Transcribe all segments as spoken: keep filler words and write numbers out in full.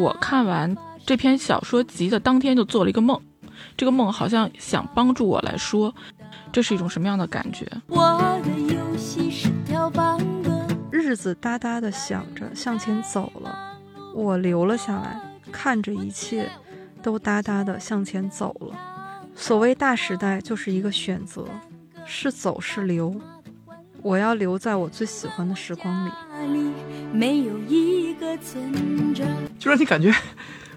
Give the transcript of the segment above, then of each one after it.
我看完这篇小说集的当天就做了一个梦，这个梦好像想帮助我来说这是一种什么样的感觉。我的游戏是跳棒的，日子哒哒的响着向前走了，我留了下来，看着一切都哒哒的向前走了。所谓大时代就是一个选择，是走是留，我要留在我最喜欢的时光里。没有一个存着，就让你感觉，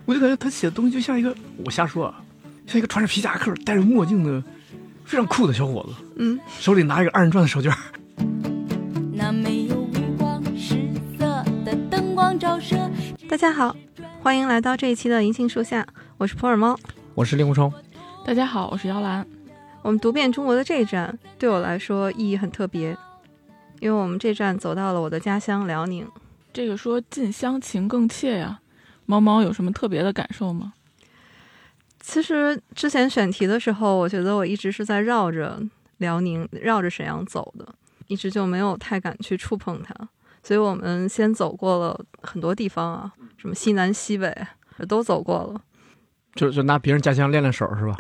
我就感觉他写的东西就像一个，我瞎说啊，像一个穿着皮夹克戴着墨镜的非常酷的小伙子，嗯，手里拿一个二人转的手绢。那没有五光十色的灯光照射。大家好，欢迎来到这一期的银杏树下，我是普洱猫，我是令狐冲。大家好，我是姚兰。我们读遍中国的这一站对我来说意义很特别，因为我们这站走到了我的家乡辽宁。这个说近乡情更怯呀、啊，猫猫有什么特别的感受吗？其实之前选题的时候，我觉得我一直是在绕着辽宁、绕着沈阳走的，一直就没有太敢去触碰它。所以我们先走过了很多地方啊，什么西南、西北都走过了，就就拿别人家乡练练手是吧？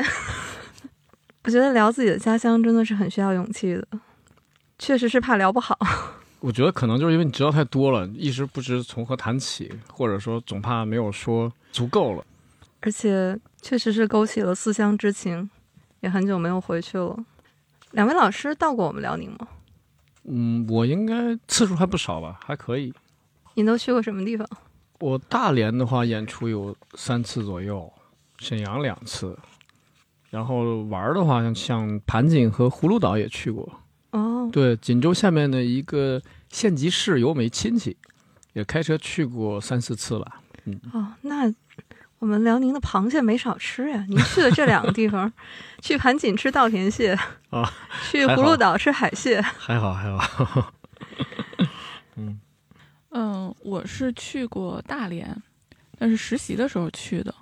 我觉得聊自己的家乡真的是很需要勇气的，确实是怕聊不好。我觉得可能就是因为你知道太多了，一时不知从何谈起，或者说总怕没有说足够了。而且确实是勾起了思乡之情，也很久没有回去了。两位老师到过我们辽宁吗？嗯，我应该次数还不少吧，还可以。你都去过什么地方？我大连的话演出有三次左右，沈阳两次，然后玩的话像像盘锦和葫芦岛也去过。哦，对，锦州下面的一个县级市有我们亲戚，也开车去过三四次了。嗯，哦，那我们辽宁的螃蟹没少吃呀！您去的这两个地方，去盘锦吃稻田蟹，哦，去葫芦岛吃海蟹，还好还好。嗯嗯，我是去过大连，但是实习的时候去的，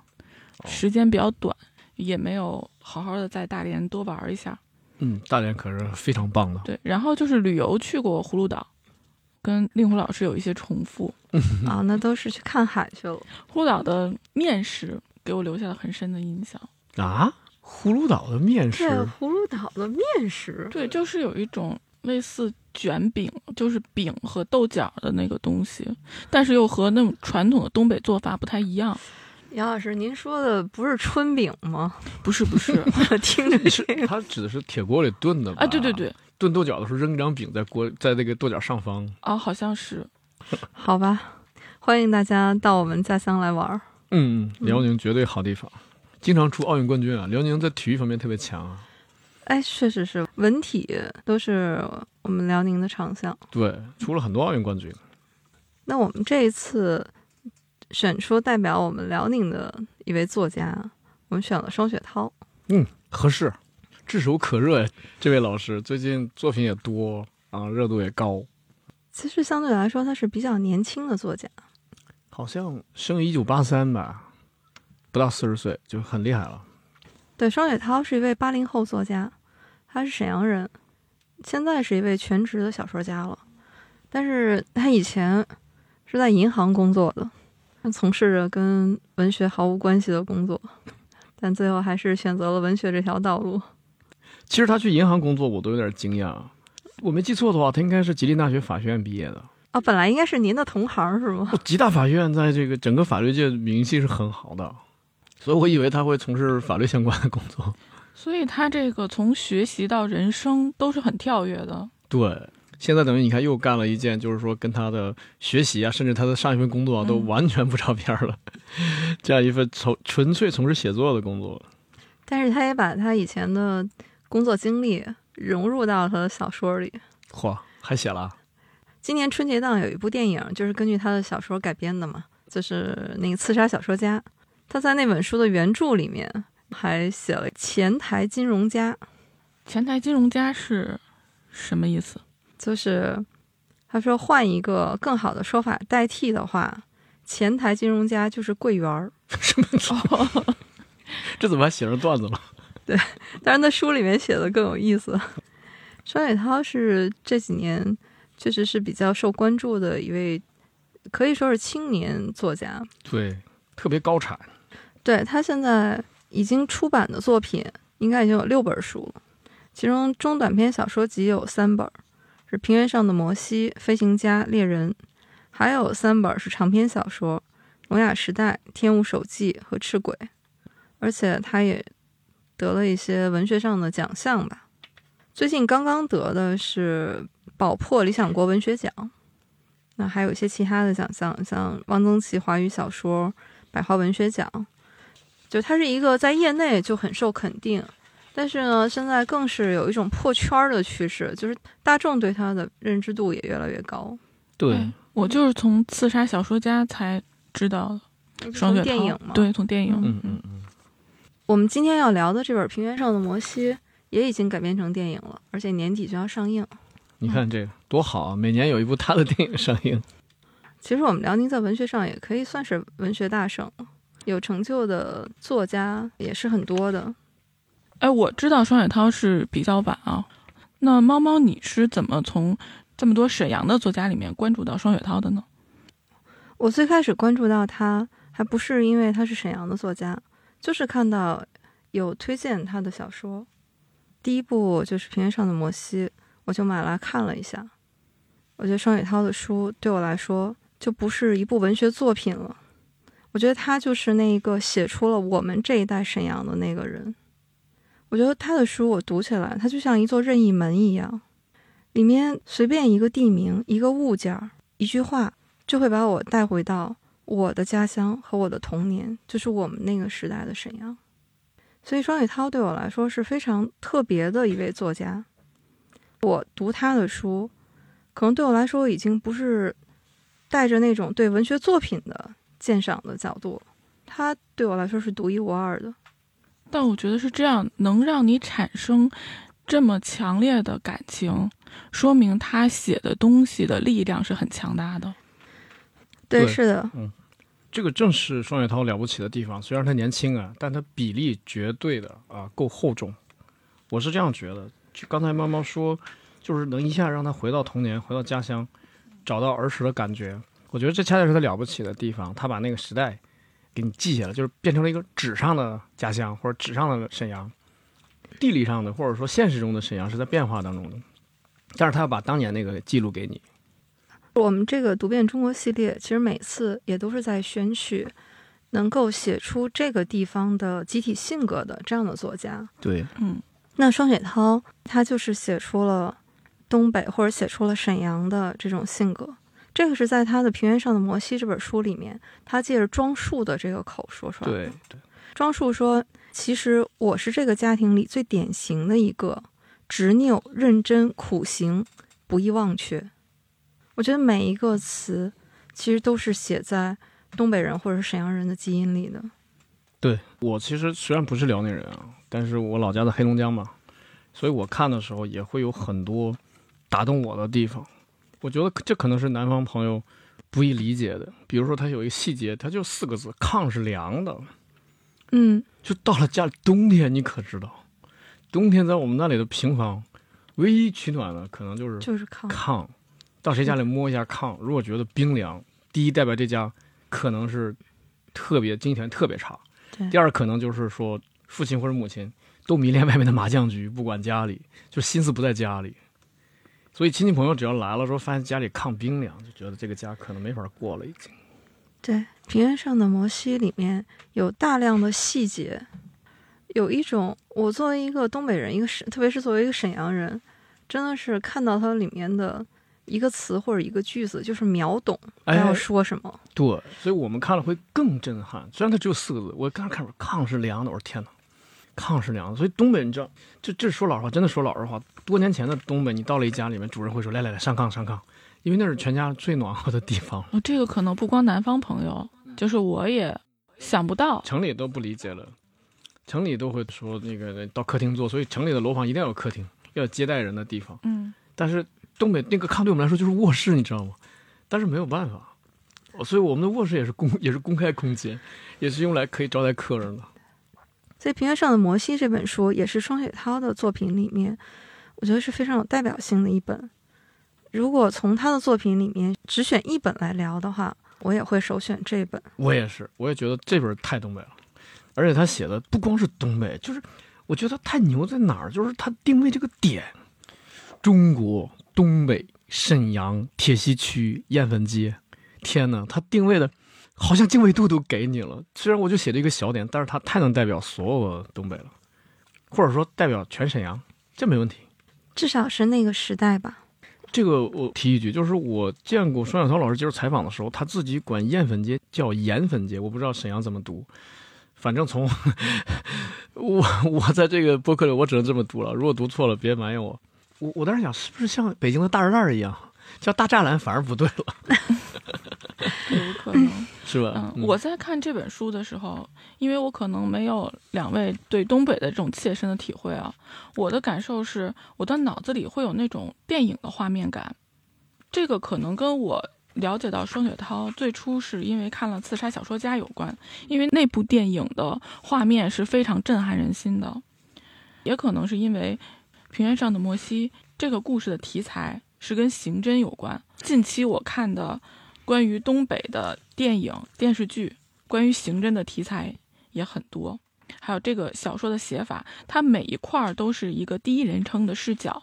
时间比较短，也没有好好的在大连多玩一下。嗯，大连可是非常棒的。对，然后就是旅游去过葫芦岛，跟令狐老师有一些重复啊，那都是去看海去了。葫芦岛的面食给我留下了很深的印象啊！葫芦岛的面食，对，葫芦岛的面食，对，就是有一种类似卷饼，就是饼和豆角的那个东西，但是又和那种传统的东北做法不太一样。杨老师，您说的不是春饼吗？不是不是，听着是他指的是铁锅里炖的吧？啊，对对对，炖豆角的时候扔一张饼在锅，在那个豆角上方。啊、哦，好像是。好吧，欢迎大家到我们家乡来玩。嗯，辽宁绝对好地方，嗯、经常出奥运冠军啊！辽宁在体育方面特别强、啊。哎，确实是，文体都是我们辽宁的长项。对，出了很多奥运冠军。那我们这一次选出代表我们辽宁的一位作家，我们选了双雪涛。嗯，合适，炙手可热。这位老师最近作品也多啊，热度也高。其实相对来说，他是比较年轻的作家，好像生于一九八三吧，不到四十岁就很厉害了。对，双雪涛是一位八零后作家，他是沈阳人，现在是一位全职的小说家了。但是他以前是在银行工作的。他从事着跟文学毫无关系的工作，但最后还是选择了文学这条道路。其实他去银行工作我都有点惊讶，我没记错的话他应该是吉林大学法学院毕业的啊，本来应该是您的同行是吗？吉大法学院在这个整个法律界名气是很好的，所以我以为他会从事法律相关的工作。所以他这个从学习到人生都是很跳跃的。对，现在等于你看又干了一件就是说跟他的学习啊甚至他的上一份工作、啊、都完全不着边了、嗯、这样一份纯粹从事写作的工作。但是他也把他以前的工作经历融入到他的小说里。嚯，还写了？今年春节档有一部电影就是根据他的小说改编的嘛，就是那个《刺杀小说家》，他在那本书的原著里面还写了前台金融家。前台金融家是什么意思？就是他说换一个更好的说法代替的话，前台金融家就是柜员儿。什么哦、这怎么还写成段子了？对，但是那书里面写的更有意思。双雪涛是这几年确实是比较受关注的一位，可以说是青年作家。对，特别高产。对，他现在已经出版的作品应该已经有六本书了，其中中短篇小说集有三本是《平原上的摩西》《飞行家》《猎人》，还有三本是长篇小说《聋哑时代》《天舞手记》和《赤鬼》，而且他也得了一些文学上的奖项吧。最近刚刚得的是宝珀理想国文学奖，那还有一些其他的奖项，像汪曾祺华语小说百花文学奖。就他是一个在业内就很受肯定，但是呢现在更是有一种破圈的趋势，就是大众对他的认知度也越来越高。对、嗯、我就是从刺杀小说家才知道的，双雪涛。从电影吗？对，从电影。嗯嗯嗯。我们今天要聊的这本《平原上的摩西》也已经改编成电影了，而且年底就要上映。你看这个、嗯、多好啊！每年有一部他的电影上映。其实我们辽宁在文学上也可以算是文学大省，有成就的作家也是很多的。哎，我知道双雪涛是比较晚啊。那猫猫，你是怎么从这么多沈阳的作家里面关注到双雪涛的呢？我最开始关注到他，还不是因为他是沈阳的作家，就是看到有推荐他的小说。第一部就是《平原上的摩西》，我就买来看了一下。我觉得双雪涛的书对我来说就不是一部文学作品了，我觉得他就是那个写出了我们这一代沈阳的那个人。我觉得他的书我读起来，他就像一座任意门一样，里面随便一个地名、一个物件、一句话，就会把我带回到我的家乡和我的童年，就是我们那个时代的沈阳。所以双雪涛对我来说是非常特别的一位作家。我读他的书，可能对我来说已经不是带着那种对文学作品的鉴赏的角度，他对我来说是独一无二的。但我觉得是这样，能让你产生这么强烈的感情，说明他写的东西的力量是很强大的。对，是的。嗯，这个正是双雪涛了不起的地方，虽然他年轻啊，但他比例绝对的啊够厚重。我是这样觉得，就刚才猫猫说，就是能一下让他回到童年，回到家乡，找到儿时的感觉。我觉得这恰恰是他了不起的地方，他把那个时代给你记下来，就是变成了一个纸上的家乡，或者纸上的沈阳。地理上的或者说现实中的沈阳是在变化当中的，但是他要把当年那个记录给你。我们这个读遍中国系列其实每次也都是在选取能够写出这个地方的集体性格的这样的作家。对，嗯，那双雪涛他就是写出了东北或者写出了沈阳的这种性格，这个是在他的《平原上的摩西》这本书里面，他借着庄树的这个口说出来的。对对，庄树说，其实我是这个家庭里最典型的一个，执拗、认真、苦行，不易忘却。我觉得每一个词其实都是写在东北人或者沈阳人的基因里的。对，我其实虽然不是辽宁人啊，但是我老家在黑龙江嘛，所以我看的时候也会有很多打动我的地方。我觉得这可能是南方朋友不易理解的，比如说他有一个细节，他就四个字，炕是凉的。嗯，就到了家里冬天，你可知道，冬天在我们那里的平房，唯一取暖的可能就是就是炕。到谁家里摸一下炕，如果觉得冰凉，第一代表这家可能是特别经济条件特别差，第二可能就是说父亲或者母亲都迷恋外面的麻将局，不管家里，就心思不在家里。所以亲戚朋友只要来了说发现家里炕冰凉，就觉得这个家可能没法过了已经。对，《平原上的摩西》里面有大量的细节，有一种我作为一个东北人，一个特别是作为一个沈阳人，真的是看到它里面的一个词或者一个句子就是秒懂他要说什么。哎哎，对，所以我们看了会更震撼。虽然它只有四个字，我刚才看着炕是凉的，我说天哪，炕是凉的。所以东北你知道，这这说老实话，真的说老实话，多年前的东北，你到了一家里面，主人会说来来来上炕上炕，因为那是全家最暖和的地方。哦，这个可能不光南方朋友，就是我也想不到，城里都不理解了，城里都会说那个到客厅坐，所以城里的楼房一定要有客厅，要有接待人的地方。嗯，但是东北那个炕对我们来说就是卧室，你知道吗？但是没有办法，所以我们的卧室也是公也是公开空间，也是用来可以招待客人的。所以《平原上的摩西》这本书也是双雪涛的作品里面，我觉得是非常有代表性的一本。如果从他的作品里面只选一本来聊的话，我也会首选这本。我也是，我也觉得这本太东北了，而且他写的不光是东北，就是我觉得他太牛在哪儿，就是他定位这个点，中国东北沈阳铁西区雁坟街，天哪，他定位的好像经纬度都给你了。虽然我就写了一个小点，但是他太能代表所有的东北了，或者说代表全沈阳，这没问题，至少是那个时代吧。这个我提一句，就是我见过双小涛老师接受采访的时候，他自己管雁坟街叫盐坟街，我不知道沈阳怎么读，反正从我我在这个播客里我只能这么读了，如果读错了别埋怨我。我我当时想，是不是像北京的大栅栏一样叫大栅栏，反而不对了。有可能是吧、嗯嗯、我在看这本书的时候，因为我可能没有两位对东北的这种切身的体会啊，我的感受是我的脑子里会有那种电影的画面感。这个可能跟我了解到双雪涛最初是因为看了《刺杀小说家》有关，因为那部电影的画面是非常震撼人心的，也可能是因为《平原上的摩西》这个故事的题材是跟刑侦有关。近期我看的关于东北的电影、电视剧，关于刑侦的题材也很多，还有这个小说的写法，它每一块都是一个第一人称的视角，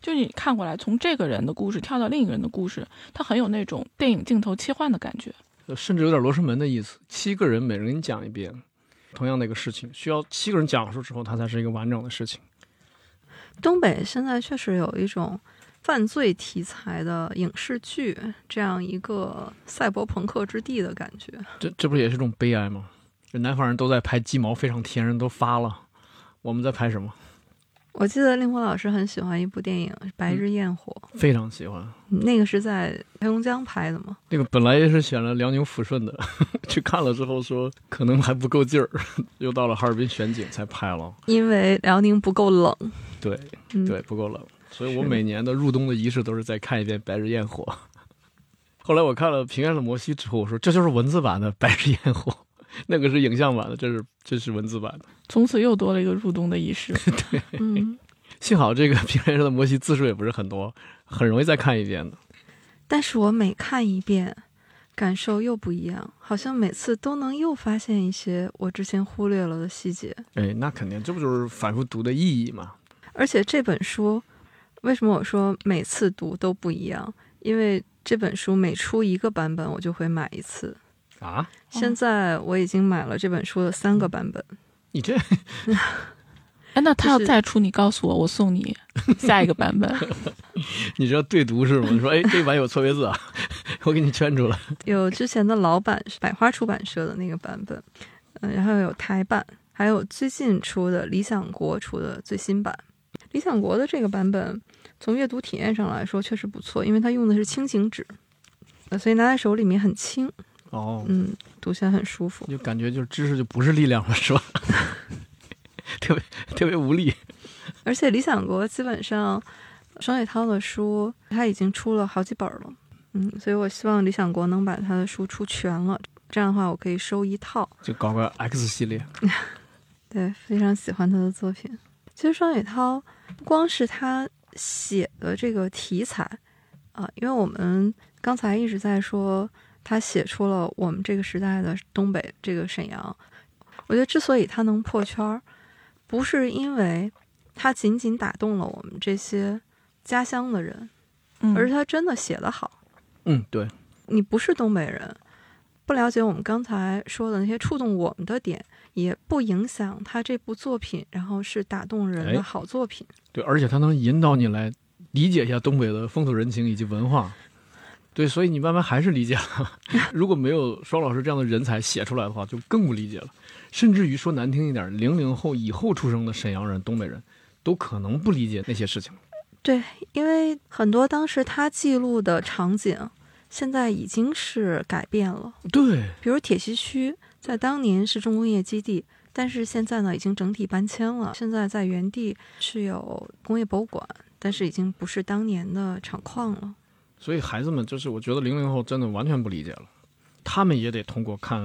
就你看过来，从这个人的故事跳到另一个人的故事，它很有那种电影镜头切换的感觉，甚至有点罗生门的意思。七个人每人给你讲一遍同样的一个事情，需要七个人讲述之后，它才是一个完整的事情。东北现在确实有一种犯罪题材的影视剧，这样一个赛博朋克之地的感觉，这这不也是一种悲哀吗？这南方人都在拍鸡毛飞上天，人都发了，我们在拍什么？我记得令狐老师很喜欢一部电影《白日焰火》、嗯、非常喜欢。那个是在黑龙江拍的吗？那个本来也是选了辽宁抚顺的，去看了之后说可能还不够劲儿，又到了哈尔滨选景才拍了，因为辽宁不够冷。对对、嗯、不够冷，所以我每年的入冬的仪式都是再看一遍《白日焰火》。后来我看了《平原上的摩西》之后，我说这就是文字版的《白日焰火》，那个是影像版的，这是这是文字版的。从此又多了一个入冬的仪式。对、嗯，幸好这个《平原上的摩西》字数也不是很多，很容易再看一遍的。但是我每看一遍，感受又不一样，好像每次都能又发现一些我之前忽略了的细节。哎，那肯定，这不就是反复读的意义吗？而且这本书。为什么我说每次读都不一样？因为这本书每出一个版本我就会买一次啊！现在我已经买了这本书的三个版本。你这、哎、那他要再出你告诉我，我送你下一个版本。你这对读是吗？你说哎，这版有错别字啊，我给你圈出来。有之前的老版百花出版社的那个版本、呃、然后有台版，还有最近出的理想国出的最新版。理想国的这个版本从阅读体验上来说确实不错，因为它用的是轻型纸、呃、所以拿在手里面很轻哦，嗯，读起来很舒服，就感觉就是知识就不是力量了是吧？特别特别无力。而且理想国基本上双雪涛的书他已经出了好几本了，嗯，所以我希望理想国能把他的书出全了，这样的话我可以收一套，就搞个 X 系列。对，非常喜欢他的作品。其实双雪涛不光是他写的这个题材啊、呃，因为我们刚才一直在说他写出了我们这个时代的东北这个沈阳。我觉得之所以他能破圈，不是因为他仅仅打动了我们这些家乡的人、嗯、而是他真的写得好。嗯，对，你不是东北人，不了解我们刚才说的那些触动我们的点，也不影响他这部作品然后是打动人的好作品。对，而且他能引导你来理解一下东北的风土人情以及文化。对，所以你慢慢还是理解了。如果没有双老师这样的人才写出来的话，就更不理解了。甚至于说难听一点，零零后以后出生的沈阳人、东北人都可能不理解那些事情。对，因为很多当时他记录的场景现在已经是改变了。对，比如铁西区在当年是重工业基地，但是现在呢已经整体搬迁了，现在在原地是有工业博物馆，但是已经不是当年的厂矿了。所以孩子们就是我觉得零零后真的完全不理解了，他们也得通过看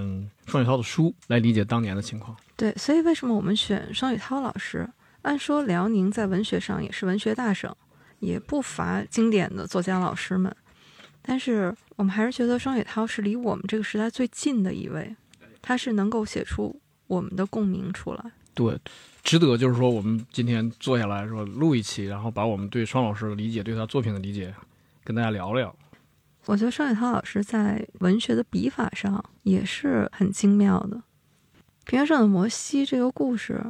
双雪涛的书来理解当年的情况。对，所以为什么我们选双雪涛老师，按说辽宁在文学上也是文学大省，也不乏经典的作家老师们，但是我们还是觉得双雪涛是离我们这个时代最近的一位，他是能够写出我们的共鸣出来。对，值得就是说我们今天坐下来说录一期，然后把我们对双老师的理解，对他作品的理解跟大家聊聊。我觉得双雪涛老师在文学的笔法上也是很精妙的。平原上的摩西这个故事，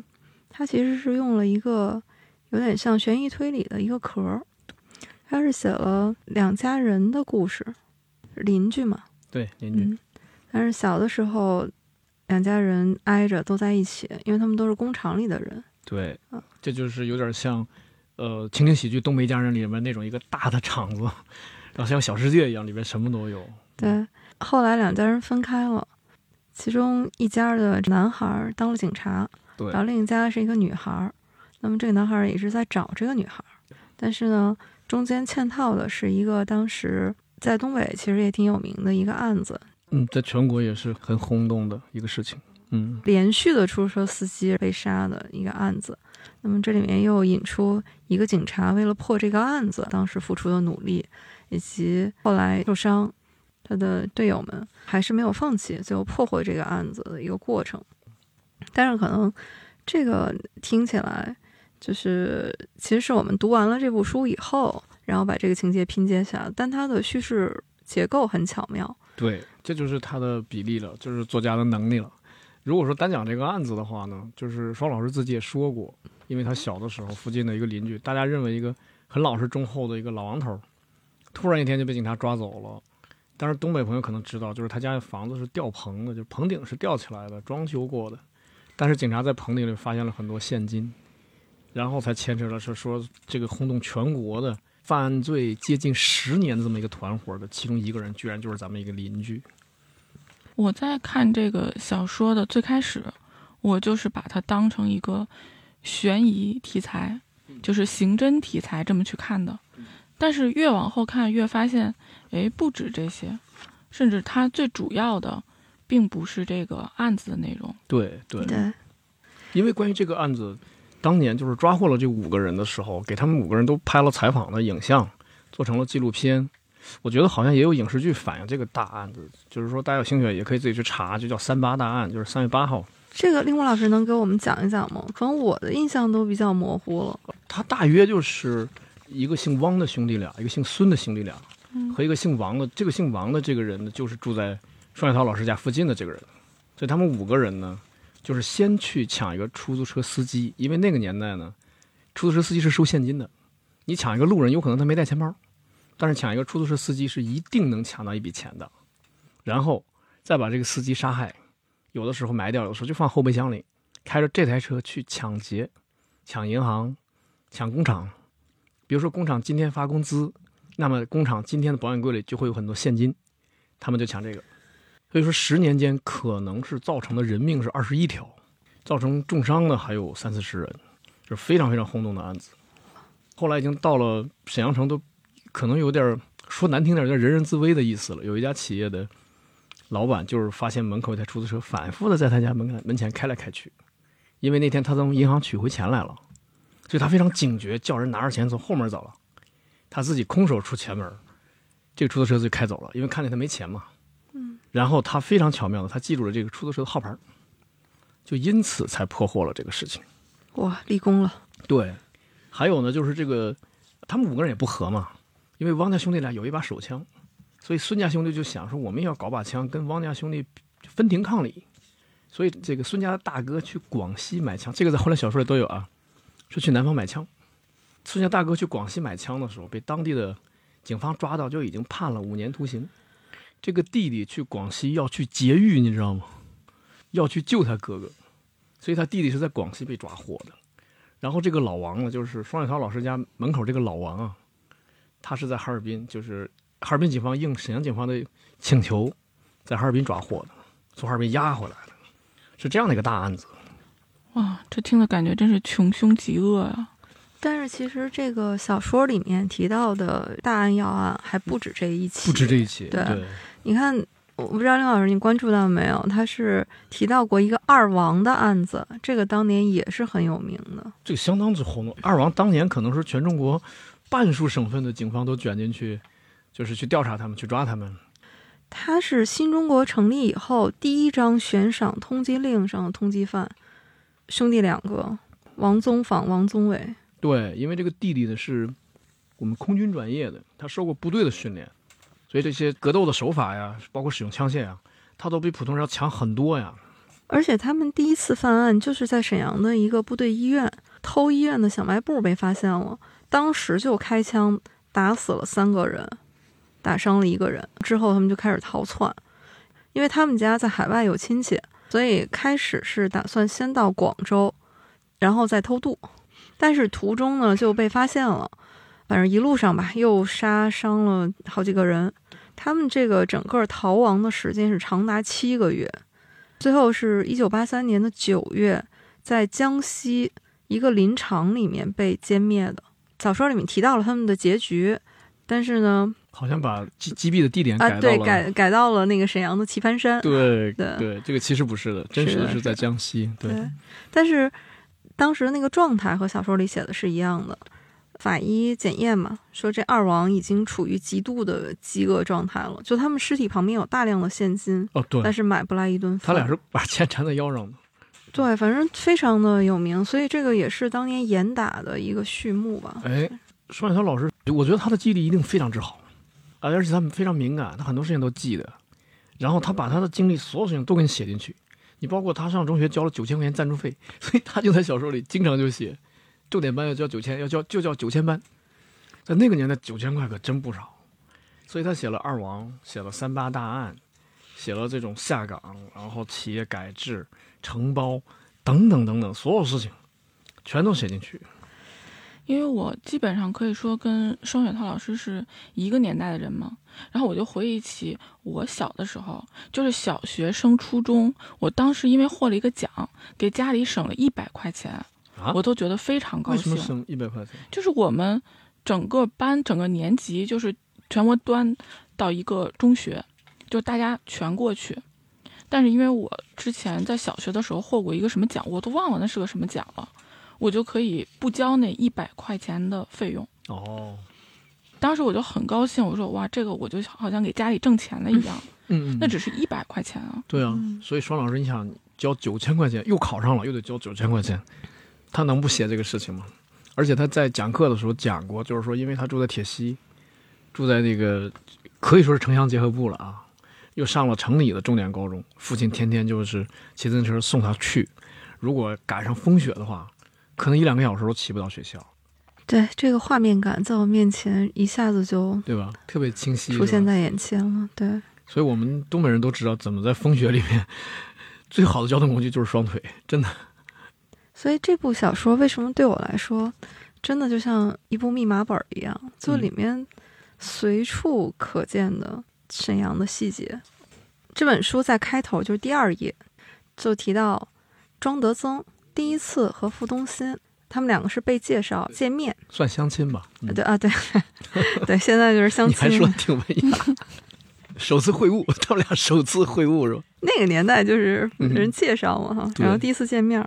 它其实是用了一个有点像悬疑推理的一个壳，它是写了两家人的故事，邻居嘛，对，邻居、嗯、但是小的时候两家人挨着都在一起，因为他们都是工厂里的人。对、嗯、这就是有点像呃情景喜剧《东北一家人》里面那种一个大的场子，然后像小世界一样，里面什么都有。对、嗯、后来两家人分开了，其中一家的男孩当了警察，对，然后另一家是一个女孩，那么这个男孩也是在找这个女孩，但是呢中间嵌套的是一个当时在东北其实也挺有名的一个案子，嗯，在全国也是很轰动的一个事情，嗯，连续的出租车司机被杀的一个案子。那么这里面又引出一个警察为了破这个案子当时付出的努力，以及后来受伤他的队友们还是没有放弃，最后破获这个案子的一个过程。但是可能这个听起来就是其实是我们读完了这部书以后，然后把这个情节拼接下来，但它的叙事结构很巧妙。对，这就是它的比例了，就是作家的能力了。如果说单讲这个案子的话呢，就是双老师自己也说过，因为他小的时候附近的一个邻居，大家认为一个很老实忠厚的一个老王头，突然一天就被警察抓走了。但是东北朋友可能知道，就是他家的房子是吊棚的，就棚顶是吊起来的，装修过的，但是警察在棚顶里发现了很多现金，然后才牵扯了是说这个轰动全国的犯案罪接近十年的这么一个团伙的其中一个人居然就是咱们一个邻居。我在看这个小说的最开始，我就是把它当成一个悬疑题材，就是刑侦题材这么去看的，但是越往后看越发现哎，不止这些，甚至它最主要的并不是这个案子的内容。对对对，因为关于这个案子当年就是抓获了这五个人的时候，给他们五个人都拍了采访的影像，做成了纪录片。我觉得好像也有影视剧反映这个大案子，就是说大家有兴趣也可以自己去查，就叫三八大案，就是三月八号。这个令狐老师能给我们讲一讲吗？可能我的印象都比较模糊了。他大约就是一个姓汪的兄弟俩，一个姓孙的兄弟俩，和一个姓王的，这个姓王的这个人呢，就是住在双雪涛老师家附近的这个人，所以他们五个人呢，就是先去抢一个出租车司机，因为那个年代呢，出租车司机是收现金的，你抢一个路人有可能他没带钱包，但是抢一个出租车司机是一定能抢到一笔钱的，然后再把这个司机杀害，有的时候埋掉，有的时候就放后备箱里，开着这台车去抢劫，抢银行，抢工厂，比如说工厂今天发工资，那么工厂今天的保险柜里就会有很多现金，他们就抢这个。所以说十年间可能是造成的人命是二十一条，造成重伤的还有三四十人，就是非常非常轰动的案子。后来已经到了沈阳城都可能有点说难听点叫人人自危的意思了。有一家企业的老板就是发现门口一台出租车反复的在他家门门前开来开去，因为那天他从银行取回钱来了，所以他非常警觉，叫人拿着钱从后门走了，他自己空手出前门，这个出租车就开走了，因为看见他没钱嘛。然后他非常巧妙的，他记住了这个出租车的号牌，就因此才破获了这个事情。哇，立功了！对，还有呢，就是这个他们五个人也不和嘛，因为汪家兄弟俩有一把手枪，所以孙家兄弟就想说，我们要搞把枪跟汪家兄弟分庭抗礼。所以这个孙家的大哥去广西买枪，这个在后来小说里都有啊，是去南方买枪。孙家大哥去广西买枪的时候，被当地的警方抓到，就已经判了五年徒刑。这个弟弟去广西要去劫狱，你知道吗？要去救他哥哥，所以他弟弟是在广西被抓获的。然后这个老王呢，就是双雪涛老师家门口这个老王啊，他是在哈尔滨，就是哈尔滨警方应沈阳警方的请求，在哈尔滨抓获的，从哈尔滨押回来的，是这样的一个大案子。哇，这听的感觉真是穷凶极恶啊！但是其实这个小说里面提到的大案要案还不止这一起，不止这一起。对，对你看，我不知道令老师你关注到没有？他是提到过一个二王的案子，这个当年也是很有名的，这个相当之轰动。二王当年可能是全中国半数省份的警方都卷进去，就是去调查他们，去抓他们。他是新中国成立以后第一张悬赏通缉令上的通缉犯，兄弟两个，王宗访、王宗伟。对，因为这个弟弟的是我们空军转业的，他受过部队的训练，所以这些格斗的手法呀，包括使用枪械呀，他都比普通人要强很多呀。而且他们第一次犯案就是在沈阳的一个部队医院偷医院的小卖部被发现了，当时就开枪打死了三个人，打伤了一个人。之后他们就开始逃窜，因为他们家在海外有亲戚，所以开始是打算先到广州，然后再偷渡。但是途中呢就被发现了，反正一路上吧又杀伤了好几个人。他们这个整个逃亡的时间是长达七个月，最后是一九八三年的九月，在江西一个林场里面被歼灭的。小说里面提到了他们的结局，但是呢，好像把击毙的地点改到了、啊、对，改改到了那个沈阳的棋盘山。对 对, 对，这个其实不是的，真实的是在江西。对, 对，但是当时那个状态和小说里写的是一样的。法医检验嘛，说这二王已经处于极度的饥饿状态了，就他们尸体旁边有大量的现金，哦对，但是买不来一顿饭。他俩是把钱缠在腰上的。对，反正非常的有名，所以这个也是当年严打的一个序幕吧。哎，双雪涛老师，我觉得他的记忆力一定非常之好，而且他非常敏感，他很多事情都记得，然后他把他的经历所有事情都给你写进去。你包括他上中学交了九千块钱赞助费，所以他就在小说里经常就写。重点班要交九千，要交就叫九千班，在那个年代九千块可真不少，所以他写了二王，写了三八大案，写了这种下岗，然后企业改制、承包等等等等，所有事情全都写进去。因为我基本上可以说跟双雪涛老师是一个年代的人嘛，然后我就回忆起我小的时候，就是小学升初中，我当时因为获了一个奖，给家里省了一百块钱。啊、我都觉得非常高兴。为什么省一百块钱？就是我们整个班、整个年级，就是全国端到一个中学，就大家全过去。但是因为我之前在小学的时候获过一个什么奖，我都忘了那是个什么奖了，我就可以不交那一百块钱的费用。哦，当时我就很高兴，我说哇，这个我就好像给家里挣钱了一样。嗯，嗯那只是一百块钱啊。对啊，所以双老师，你想交九千块钱，又考上了，又得交九千块钱。他能不写这个事情吗？而且他在讲课的时候讲过，就是说因为他住在铁西，住在那个可以说是城乡结合部了啊，又上了城里的重点高中，父亲天天就是骑自行车送他去，如果赶上风雪的话，可能一两个小时都骑不到学校。对，这个画面感在我面前一下子就，对吧，特别清晰出现在眼前了。对，所以我们东北人都知道怎么在风雪里面，最好的交通工具就是双腿，真的。所以这部小说为什么对我来说真的就像一部密码本一样，就里面随处可见的沈阳的细节、嗯、这本书在开头就是第二页就提到庄德增第一次和傅东新他们两个是被介绍见面，算相亲吧、嗯、对啊对对，现在就是相亲。你还说挺文雅首次会晤，他们俩首次会晤是吧？那个年代就是人介绍嘛、嗯、然后第一次见面，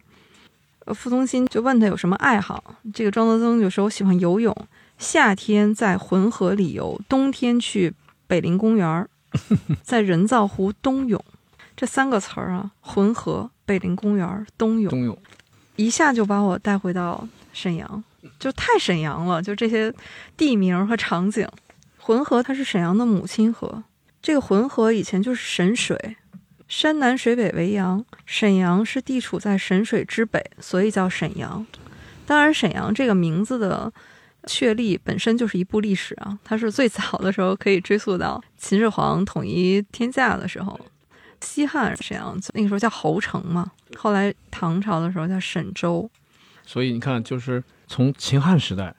傅东新就问他有什么爱好，这个庄德增就说我喜欢游泳，夏天在浑河里游，冬天去北林公园，在人造湖冬泳。这三个词儿啊，浑河、北林公园、冬泳，冬泳一下就把我带回到沈阳，就太沈阳了，就这些地名和场景。浑河它是沈阳的母亲河，这个浑河以前就是沈水，山南水北为阳，沈阳是地处在沈水之北，所以叫沈阳。当然沈阳这个名字的确立本身就是一部历史啊，它是最早的时候可以追溯到秦始皇统一天下的时候，西汉沈阳那个时候叫侯城嘛，后来唐朝的时候叫沈州。所以你看，就是从秦汉时代，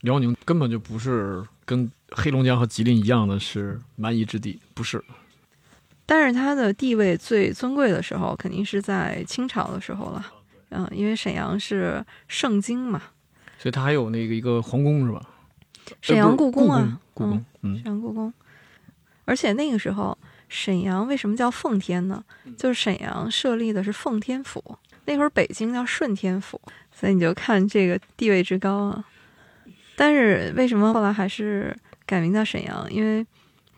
辽宁根本就不是跟黑龙江和吉林一样的是蛮夷之地，不是。但是他的地位最尊贵的时候肯定是在清朝的时候了，嗯，因为沈阳是盛京嘛，所以他还有那个一个皇宫是吧？沈阳故宫啊，故宫，嗯，沈阳故宫。而且那个时候沈阳为什么叫奉天呢？就是沈阳设立的是奉天府，那会儿北京叫顺天府，所以你就看这个地位之高啊。但是为什么后来还是改名叫沈阳？因为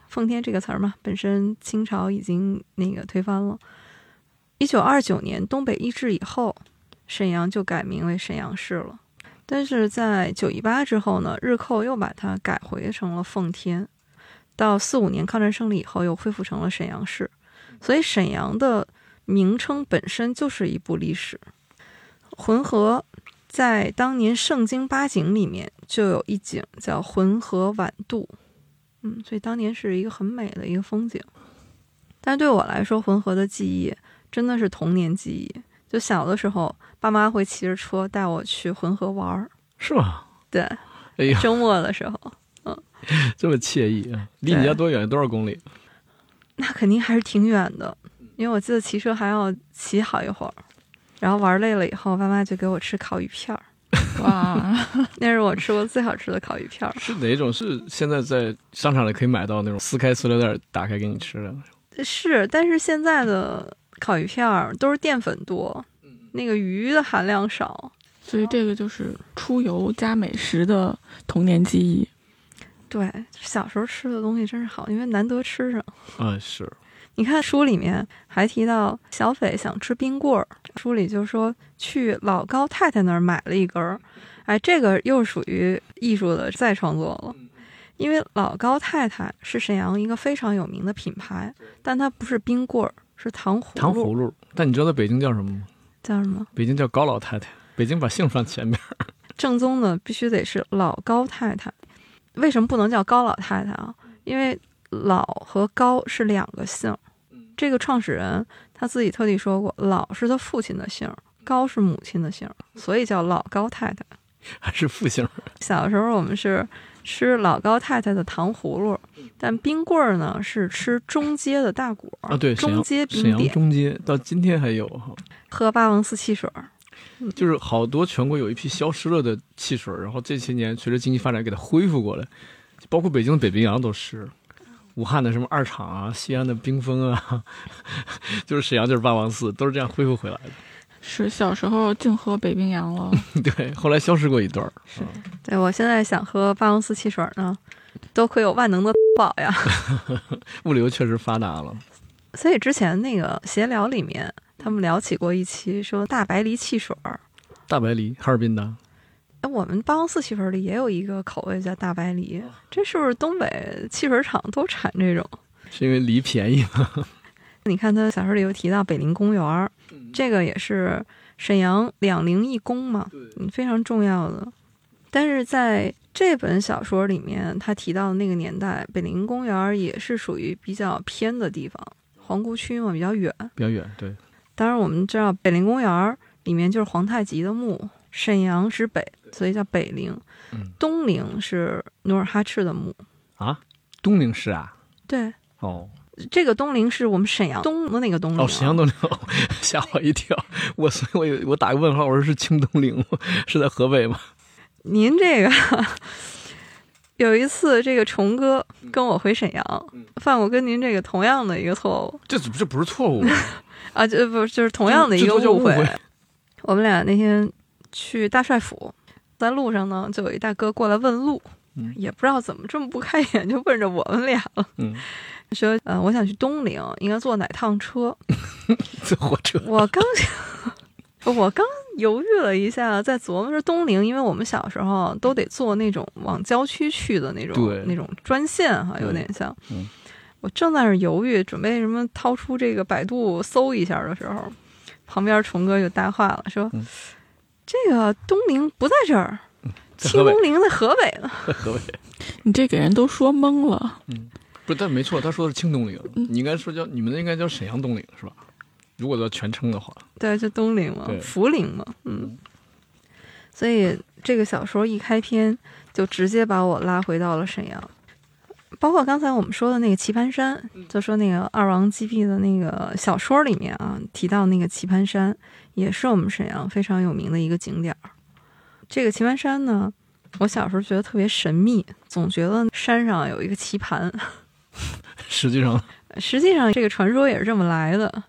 奉天这个词儿嘛，本身清朝已经那个推翻了。一九二九年东北易帜以后，沈阳就改名为沈阳市了。但是在九一八之后呢，日寇又把它改回成了奉天。到四五年抗战胜利以后，又恢复成了沈阳市。所以沈阳的名称本身就是一部历史。浑河在当年盛京八景里面就有一景叫浑河晚渡。嗯，所以当年是一个很美的一个风景。但对我来说，浑河的记忆真的是童年记忆。就小的时候，爸妈会骑着车带我去浑河玩，是吗？对，哎、周末的时候，嗯，这么惬意啊！离你家多远？多少公里？那肯定还是挺远的，因为我记得骑车还要骑好一会儿，然后玩累了以后，爸妈就给我吃烤鱼片儿。哇，那是我吃过最好吃的烤鱼片儿。是哪种？是现在在商场里可以买到那种撕开塑料袋打开给你吃的？是，但是现在的烤鱼片儿都是淀粉多，那个鱼的含量少，所以这个就是出游加美食的童年记忆。对，小时候吃的东西真是好，因为难得吃上。嗯，是。你看书里面还提到小斐想吃冰棍儿，书里就说去老高太太那儿买了一根儿，哎，这个又属于艺术的再创作了，因为老高太太是沈阳一个非常有名的品牌，但它不是冰棍儿，是糖葫芦。糖葫芦，但你知道在北京叫什么吗？叫什么？北京叫高老太太，北京把姓放前面。正宗的必须得是老高太太，为什么不能叫高老太太啊？因为老和高是两个姓。这个创始人他自己特地说过，老是他父亲的姓，高是母亲的姓，所以叫老高太太。还是父姓。小时候我们是吃老高太太的糖葫芦，但冰棍儿呢是吃中街的大果啊，对，中街冰店，沈阳中街到今天还有。喝霸王寺汽水，就是好多全国有一批消失了的汽水，然后这些年随着经济发展给它恢复过来，包括北京的北冰洋都是。武汉的什么二厂啊，西安的冰峰啊，就是沈阳就是霸王寺，都是这样恢复回来的。是小时候净喝北冰洋了，对，后来消失过一段。是，对，我现在想喝霸王寺汽水呢，多亏有万能的宝呀。物流确实发达了。所以之前那个闲聊里面，他们聊起过一期说大白梨汽水。大白梨，哈尔滨的。我们霸王寺汽水里也有一个口味叫大白梨，这是不是东北汽水厂都产这种？是因为梨便宜吗？你看他小说里有提到北陵公园，这个也是沈阳两陵一宫嘛，非常重要的。但是在这本小说里面，他提到的那个年代，北陵公园也是属于比较偏的地方，皇姑区嘛，比较远，比较远。对，当然我们知道北陵公园里面就是皇太极的墓，沈阳之北，所以叫北陵。嗯，东陵是努尔哈赤的墓啊。东陵是啊？对。哦，这个东陵是我们沈阳东的那个东陵。啊，哦，沈阳东陵，哦，吓我一跳。我所以我我打个问号，我说是清东陵是在河北吗？您这个有一次，这个崇哥跟我回沈阳，犯我跟您这个同样的一个错误。这这不是错误啊，这不就是同样的一个误会。我们俩那天去大帅府，在路上呢，就有一大哥过来问路，嗯，也不知道怎么这么不开眼，就问着我们俩了。嗯，说，呃，我想去东陵，应该坐哪趟车？坐火车。我刚，我刚犹豫了一下，在琢磨着东陵，因为我们小时候都得坐那种往郊区去的那种那种专线哈，有点像。嗯，我正在那犹豫，准备什么掏出这个百度搜一下的时候，旁边崇哥就搭话了，说。嗯，这个东陵不在这儿，清东陵在河北呢。河北，你这给人都说懵了。嗯，不，但没错，他说的是清东陵，嗯，你应该说叫你们应该叫沈阳东陵是吧？如果叫全称的话，对，就东陵嘛，涪陵嘛，嗯。所以这个小说一开篇就直接把我拉回到了沈阳，包括刚才我们说的那个棋盘山，就说那个二王击毙的那个小说里面啊，提到那个棋盘山。也是我们沈阳非常有名的一个景点。这个棋盘山呢，我小时候觉得特别神秘，总觉得山上有一个棋盘。实际上，实际上这个传说也是这么来的。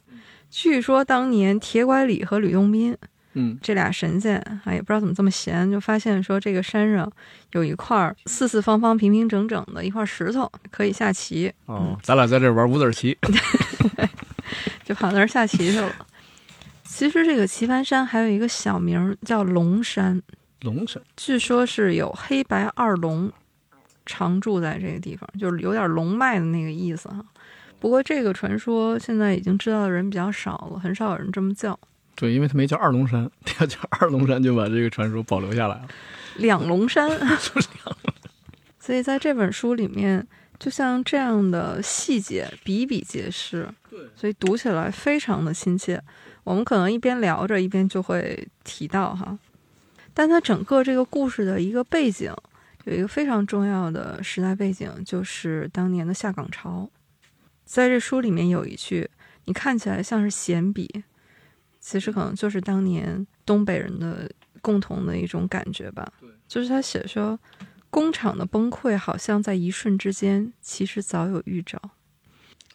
据说当年铁拐李和吕洞宾嗯，这俩神仙啊也不知道怎么这么闲，就发现说这个山上有一块四四方方平平整整的一块石头可以下棋。哦、嗯、咱俩在这玩五子棋。就跑那儿下棋去了。其实这个棋盘山还有一个小名叫龙山，龙山据说是有黑白二龙常住在这个地方，就是有点龙脉的那个意思哈。不过这个传说现在已经知道的人比较少了，很少有人这么叫。对，因为他没叫二龙山，他叫二龙山就把这个传说保留下来了。两龙山，所以在这本书里面，就像这样的细节比比皆是，对，所以读起来非常的亲切。我们可能一边聊着一边就会提到哈，但它整个这个故事的一个背景有一个非常重要的时代背景，就是当年的下岗潮。在这书里面有一句，你看起来像是闲笔，其实可能就是当年东北人的共同的一种感觉吧。就是他写说，工厂的崩溃好像在一瞬之间，其实早有预兆。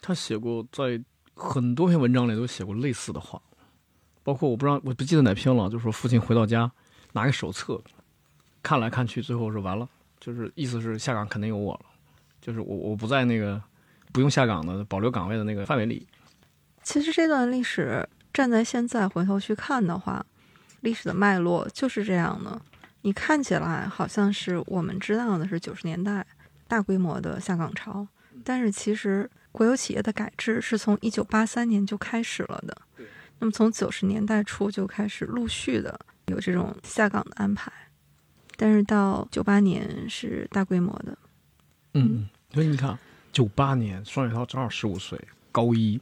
他写过，在很多篇文章里都写过类似的话，包括我不知道我不记得哪篇了，就是说父亲回到家拿个手册看来看去，最后是完了，就是意思是下岗肯定有我了，就是我我不在那个不用下岗的保留岗位的那个范围里。其实这段历史站在现在回头去看的话，历史的脉络就是这样的。你看起来好像是我们知道的是九十年代大规模的下岗潮，但是其实国有企业的改制是从一九八三年就开始了的。那么从九十年代初就开始陆续的有这种下岗的安排，但是到九八年是大规模的。嗯，所以你看，九八年双雪涛正好十五岁，高一，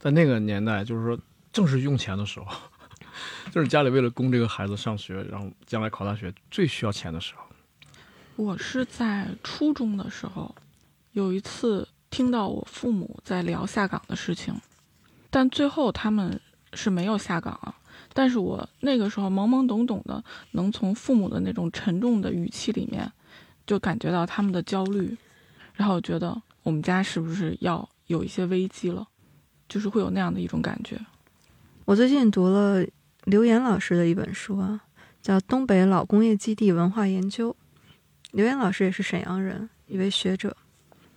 在那个年代就是说正是用钱的时候，就是家里为了供这个孩子上学，然后将来考大学最需要钱的时候。我是在初中的时候，有一次听到我父母在聊下岗的事情，但最后他们是没有下岗啊。但是我那个时候懵懵懂懂的，能从父母的那种沉重的语气里面，就感觉到他们的焦虑，然后觉得我们家是不是要有一些危机了，就是会有那样的一种感觉。我最近读了刘岩老师的一本书啊，叫《东北老工业基地文化研究》。刘岩老师也是沈阳人，一位学者。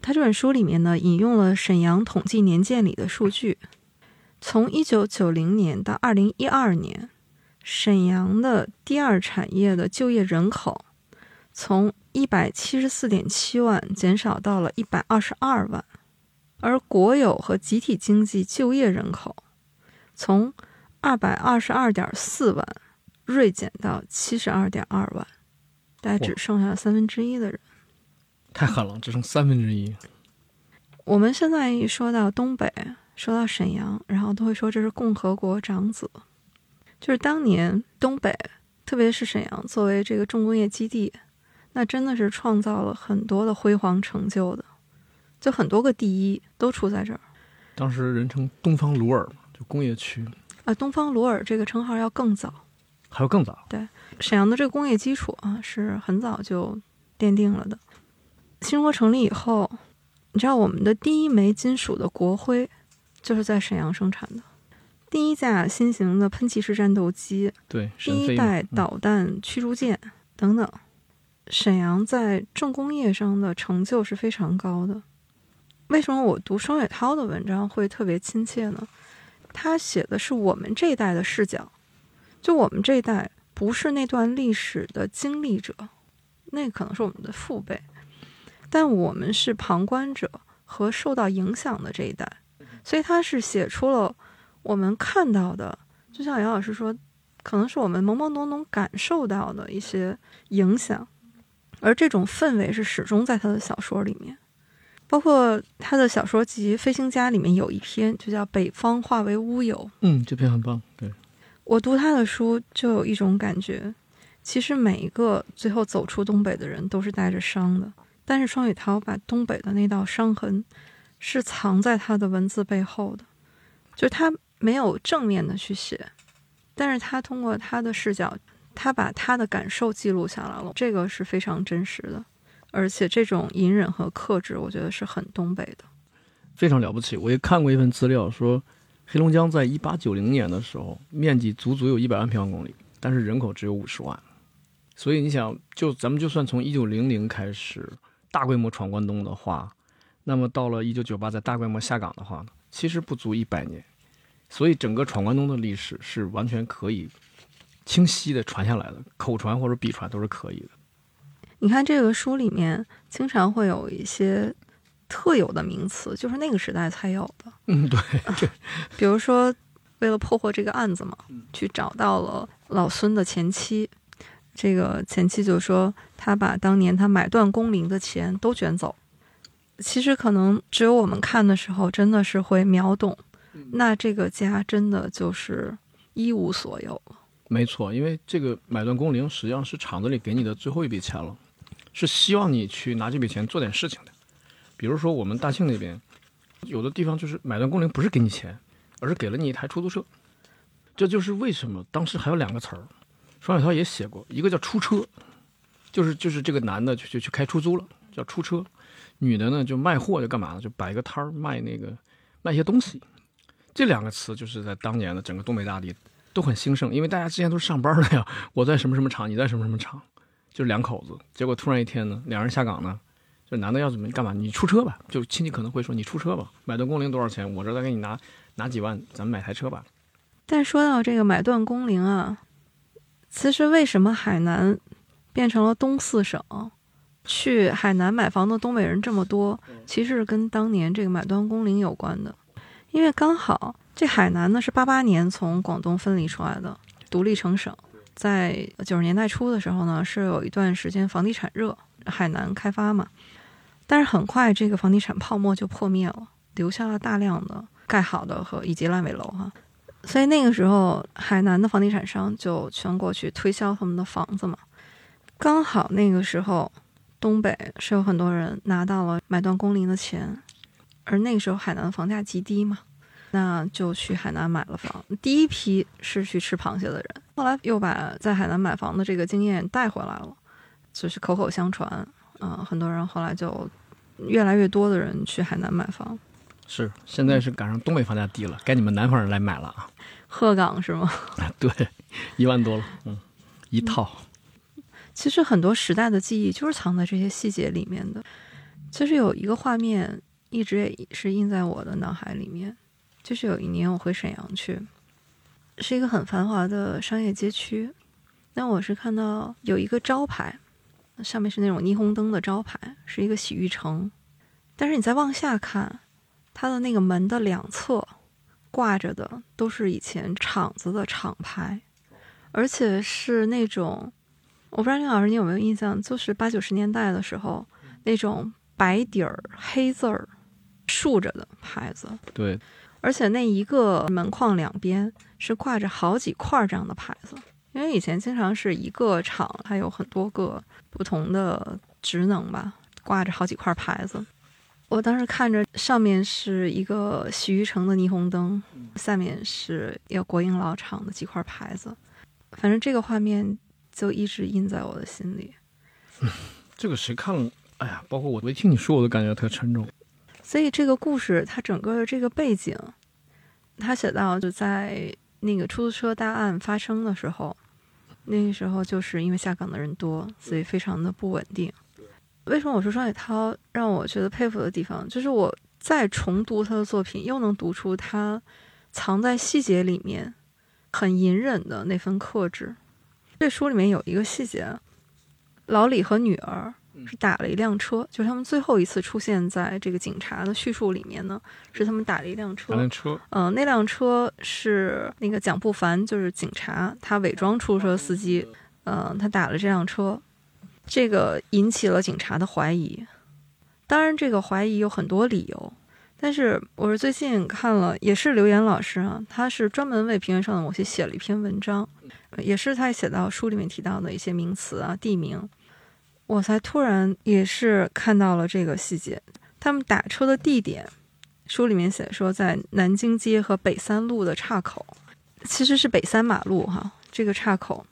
他这本书里面呢，引用了《沈阳统计年鉴》里的数据。从一九九零年到二零一二年，沈阳的第二产业的就业人口从 一百七十四点七万减少到了一百二十二万，而国有和集体经济就业人口从 二百二十二点四万锐减到 七十二点二万，大概只剩下三分之一的人。太狠了，只剩三分之一。我们现在一说到东北，说到沈阳，然后都会说这是共和国长子，就是当年东北，特别是沈阳作为这个重工业基地，那真的是创造了很多的辉煌成就的，就很多个第一都出在这儿。当时人称东方鲁尔，就工业区啊，东方鲁尔这个称号要更早，还有更早。对，沈阳的这个工业基础啊，是很早就奠定了的。新中国成立以后，你知道我们的第一枚金属的国徽就是在沈阳生产的，第一架新型的喷气式战斗机，对，第一代导弹驱逐舰等等，沈阳在重工业上的成就是非常高的。为什么我读双雪涛的文章会特别亲切呢？他写的是我们这一代的视角，就我们这一代不是那段历史的经历者，那可能是我们的父辈，但我们是旁观者和受到影响的这一代。所以他是写出了我们看到的，就像杨老师说，可能是我们懵懵懂懂感受到的一些影响，而这种氛围是始终在他的小说里面。包括他的小说集《飞行家》里面有一篇就叫《北方化为乌有》。嗯，这篇很棒。对，我读他的书就有一种感觉，其实每一个最后走出东北的人都是带着伤的，但是双雪涛把东北的那道伤痕是藏在他的文字背后的，就是他没有正面的去写，但是他通过他的视角，他把他的感受记录下来了，这个是非常真实的，而且这种隐忍和克制我觉得是很东北的，非常了不起。我也看过一份资料说，黑龙江在一八九零年的时候，面积足足有一百万平方公里，但是人口只有五十万。所以你想，就咱们就算从一九零零开始大规模闯关东的话，那么到了一九九八再大规模下岗的话呢，其实不足一百年。所以整个闯关东的历史是完全可以清晰的传下来的，口传或者笔传都是可以的。你看这个书里面经常会有一些特有的名词，就是那个时代才有的。嗯，对。对，比如说，为了破获这个案子嘛，去找到了老孙的前妻。这个前妻就说，他把当年他买断工龄的钱都卷走。其实可能只有我们看的时候，真的是会秒懂。那这个家真的就是一无所有了。没错，因为这个买断工龄实际上是厂子里给你的最后一笔钱了，是希望你去拿这笔钱做点事情的。比如说我们大庆那边有的地方就是买断工龄不是给你钱，而是给了你一台出租车。这就是为什么当时还有两个词儿，双雪涛也写过，一个叫出车，就是就是这个男的就就去开出租了，叫出车；女的呢就卖货，就干嘛呢，就摆一个摊儿卖那个卖些东西。这两个词就是在当年的整个东北大地都很兴盛，因为大家之前都是上班的呀，我在什么什么厂，你在什么什么厂，就是两口子。结果突然一天呢，两人下岗呢，这男的要怎么干嘛？你出车吧，就亲戚可能会说你出车吧，买断工龄多少钱？我这再给你拿拿几万，咱们买台车吧。但说到这个买断工龄啊，其实为什么海南变成了东四省？去海南买房的东北人这么多，其实跟当年这个买断工龄有关的，因为刚好。这海南呢是八八年从广东分离出来的，独立成省。在九十年代初的时候呢，是有一段时间房地产热，海南开发嘛。但是很快这个房地产泡沫就破灭了，留下了大量的盖好的和以及烂尾楼哈。所以那个时候海南的房地产商就全国去推销他们的房子嘛。刚好那个时候东北是有很多人拿到了买断工龄的钱，而那个时候海南的房价极低嘛。那就去海南买了房，第一批是去吃螃蟹的人，后来又把在海南买房的这个经验带回来了，就是口口相传，嗯、呃，很多人后来就越来越多的人去海南买房。是，现在是赶上东北房价低了，该你们南方人来买了啊。鹤岗是吗？对，一万多了，嗯，一套、嗯。其实很多时代的记忆就是藏在这些细节里面的。其实有一个画面一直也是印在我的脑海里面。就是有一年我回沈阳去，是一个很繁华的商业街区，那我是看到有一个招牌，上面是那种霓虹灯的招牌，是一个洗浴城，但是你再往下看，它的那个门的两侧挂着的都是以前厂子的厂牌，而且是那种，我不知道林老师你有没有印象，就是八九十年代的时候那种白底儿黑字儿竖着的牌子。对，而且那一个门框两边是挂着好几块这样的牌子，因为以前经常是一个厂还有很多个不同的职能吧，挂着好几块牌子。我当时看着上面是一个洗浴城的霓虹灯，下面是有国营老厂的几块牌子，反正这个画面就一直印在我的心里。嗯、这个谁看了，哎呀，包括我，我一听你说我都感觉特沉重。所以这个故事它整个的这个背景，他写到就在那个出租车大案发生的时候，那个时候就是因为下岗的人多，所以非常的不稳定。为什么我说双雪涛让我觉得佩服的地方，就是我再重读他的作品又能读出他藏在细节里面很隐忍的那份克制。这书里面有一个细节，老李和女儿是打了一辆车，就是他们最后一次出现在这个警察的叙述里面呢，是他们打了一辆车。打辆车，嗯、呃，那辆车是那个蒋不凡，就是警察，他伪装出租车司机，嗯、呃，他打了这辆车，这个引起了警察的怀疑。当然，这个怀疑有很多理由，但是我是最近看了，也是刘岩老师啊，他是专门为《平原上的某些》写了一篇文章，也是他写到书里面提到的一些名词啊、地名。我才突然也是看到了这个细节，他们打车的地点，书里面写说在南京街和北三路的岔口，其实是北三马路哈，这个岔口，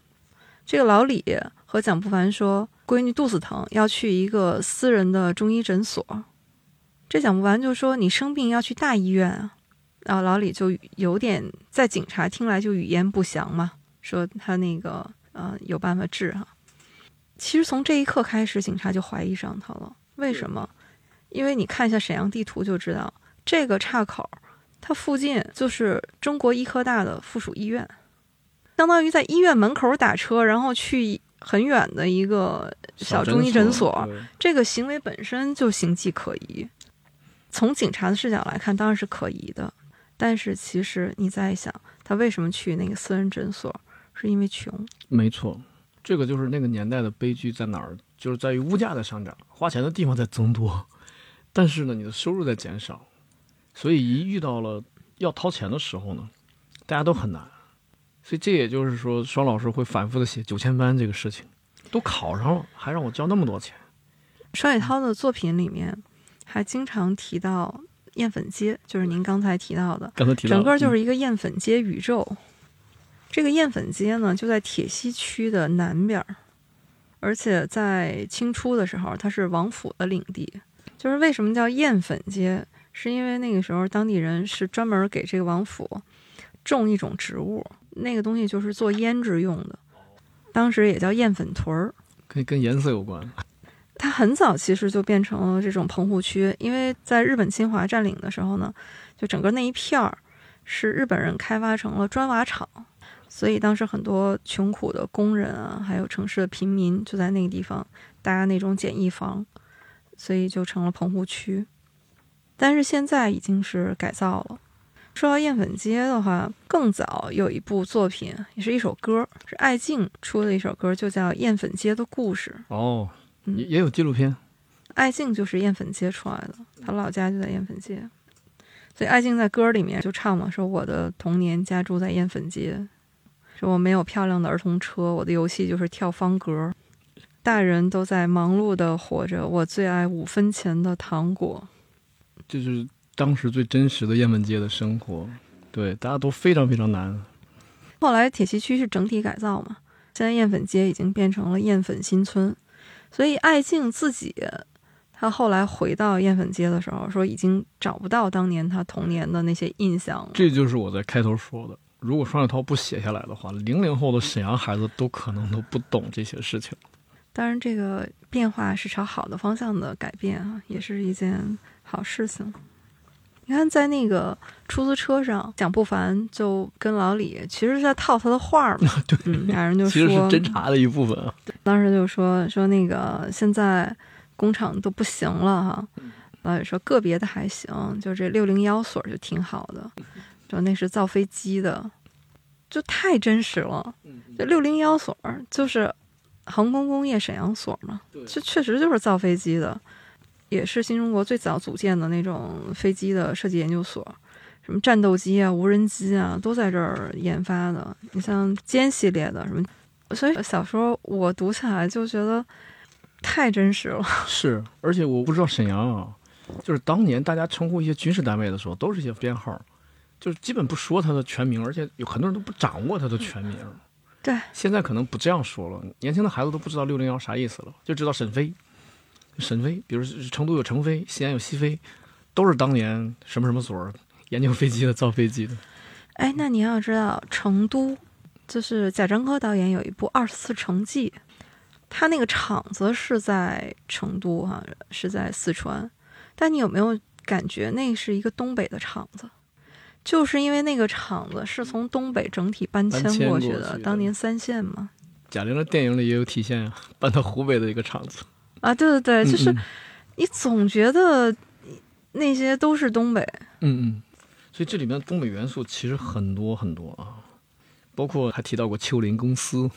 这个老李和蒋不凡说闺女肚子疼要去一个私人的中医诊所，这蒋不凡就说你生病要去大医院啊，然后老李就有点在警察听来就语焉不详嘛，说他那个呃有办法治哈。其实从这一刻开始，警察就怀疑上他了。为什么？因为你看一下沈阳地图就知道，这个岔口它附近就是中国医科大的附属医院，相当于在医院门口打车，然后去很远的一个小中医诊所，诊所这个行为本身就形迹可疑。从警察的视角来看，当然是可疑的。但是其实你再想，他为什么去那个私人诊所，是因为穷。没错，这个就是那个年代的悲剧在哪儿，就是在于物价的上涨，花钱的地方在增多，但是呢，你的收入在减少，所以一遇到了要掏钱的时候呢，大家都很难。所以这也就是说，双老师会反复的写九千班这个事情，都考上了，还让我交那么多钱。双雪涛的作品里面还经常提到艳粉街，就是您刚才提到的，刚才提到整个就是一个艳粉街宇宙。嗯、这个艳粉街呢，就在铁西区的南边，而且在清初的时候，它是王府的领地。就是为什么叫艳粉街，是因为那个时候当地人是专门给这个王府种一种植物，那个东西就是做胭脂用的，当时也叫艳粉屯儿，跟跟颜色有关。它很早其实就变成了这种棚户区，因为在日本侵华占领的时候呢，就整个那一片儿是日本人开发成了砖瓦厂，所以当时很多穷苦的工人啊，还有城市的平民就在那个地方搭那种简易房，所以就成了棚户区。但是现在已经是改造了。说到艳粉街的话，更早有一部作品，也是一首歌，是艾敬出的一首歌，就叫《艳粉街的故事》。哦，嗯、也有纪录片。艾敬就是艳粉街出来的，他老家就在艳粉街，所以艾敬在歌里面就唱嘛，说我的童年家住在艳粉街，说我没有漂亮的儿童车，我的游戏就是跳方格，大人都在忙碌的活着，我最爱五分钱的糖果。这就是当时最真实的艳粉街的生活，对，大家都非常非常难。后来铁西区是整体改造嘛，现在艳粉街已经变成了艳粉新村，所以艾敬自己他后来回到艳粉街的时候说，已经找不到当年他童年的那些印象了。这就是我在开头说的，如果双雪涛不写下来的话，零零后的沈阳孩子都可能都不懂这些事情。当然这个变化是朝好的方向的改变啊，也是一件好事情。你看在那个出租车上，蒋不凡就跟老李其实是在套他的话嘛。对、嗯、俩人就说其实是侦查的一部分啊。当时就说说那个现在工厂都不行了哈，老李说个别的还行，就这六零幺所就挺好的，说那是造飞机的，就太真实了。这六零幺所就是航空工业沈阳所嘛，这确实就是造飞机的，也是新中国最早组建的那种飞机的设计研究所，什么战斗机啊、无人机啊，都在这儿研发的。你像歼系列的什么，所以小时候我读起来就觉得太真实了。是，而且我不知道沈阳啊，就是当年大家称呼一些军事单位的时候，都是一些编号，就是基本不说它的全名，而且有很多人都不掌握它的全名。嗯、对，现在可能不这样说了，年轻的孩子都不知道六零幺啥意思了，就知道沈飞。沈飞，比如成都有成飞，西安有西飞，都是当年什么什么所研究飞机的、造飞机的。哎，那你要知道，成都就是贾樟柯导演有一部《二十四城记》，他那个厂子是在成都啊，是在四川。但你有没有感觉那是一个东北的厂子？就是因为那个厂子是从东北整体搬迁过去的，去的当年三线嘛。贾玲的电影里也有体现啊，搬到湖北的一个厂子。啊，对对对，就是你总觉得那些都是东北，嗯嗯，所以这里面东北元素其实很多很多啊，包括还提到过秋林公司。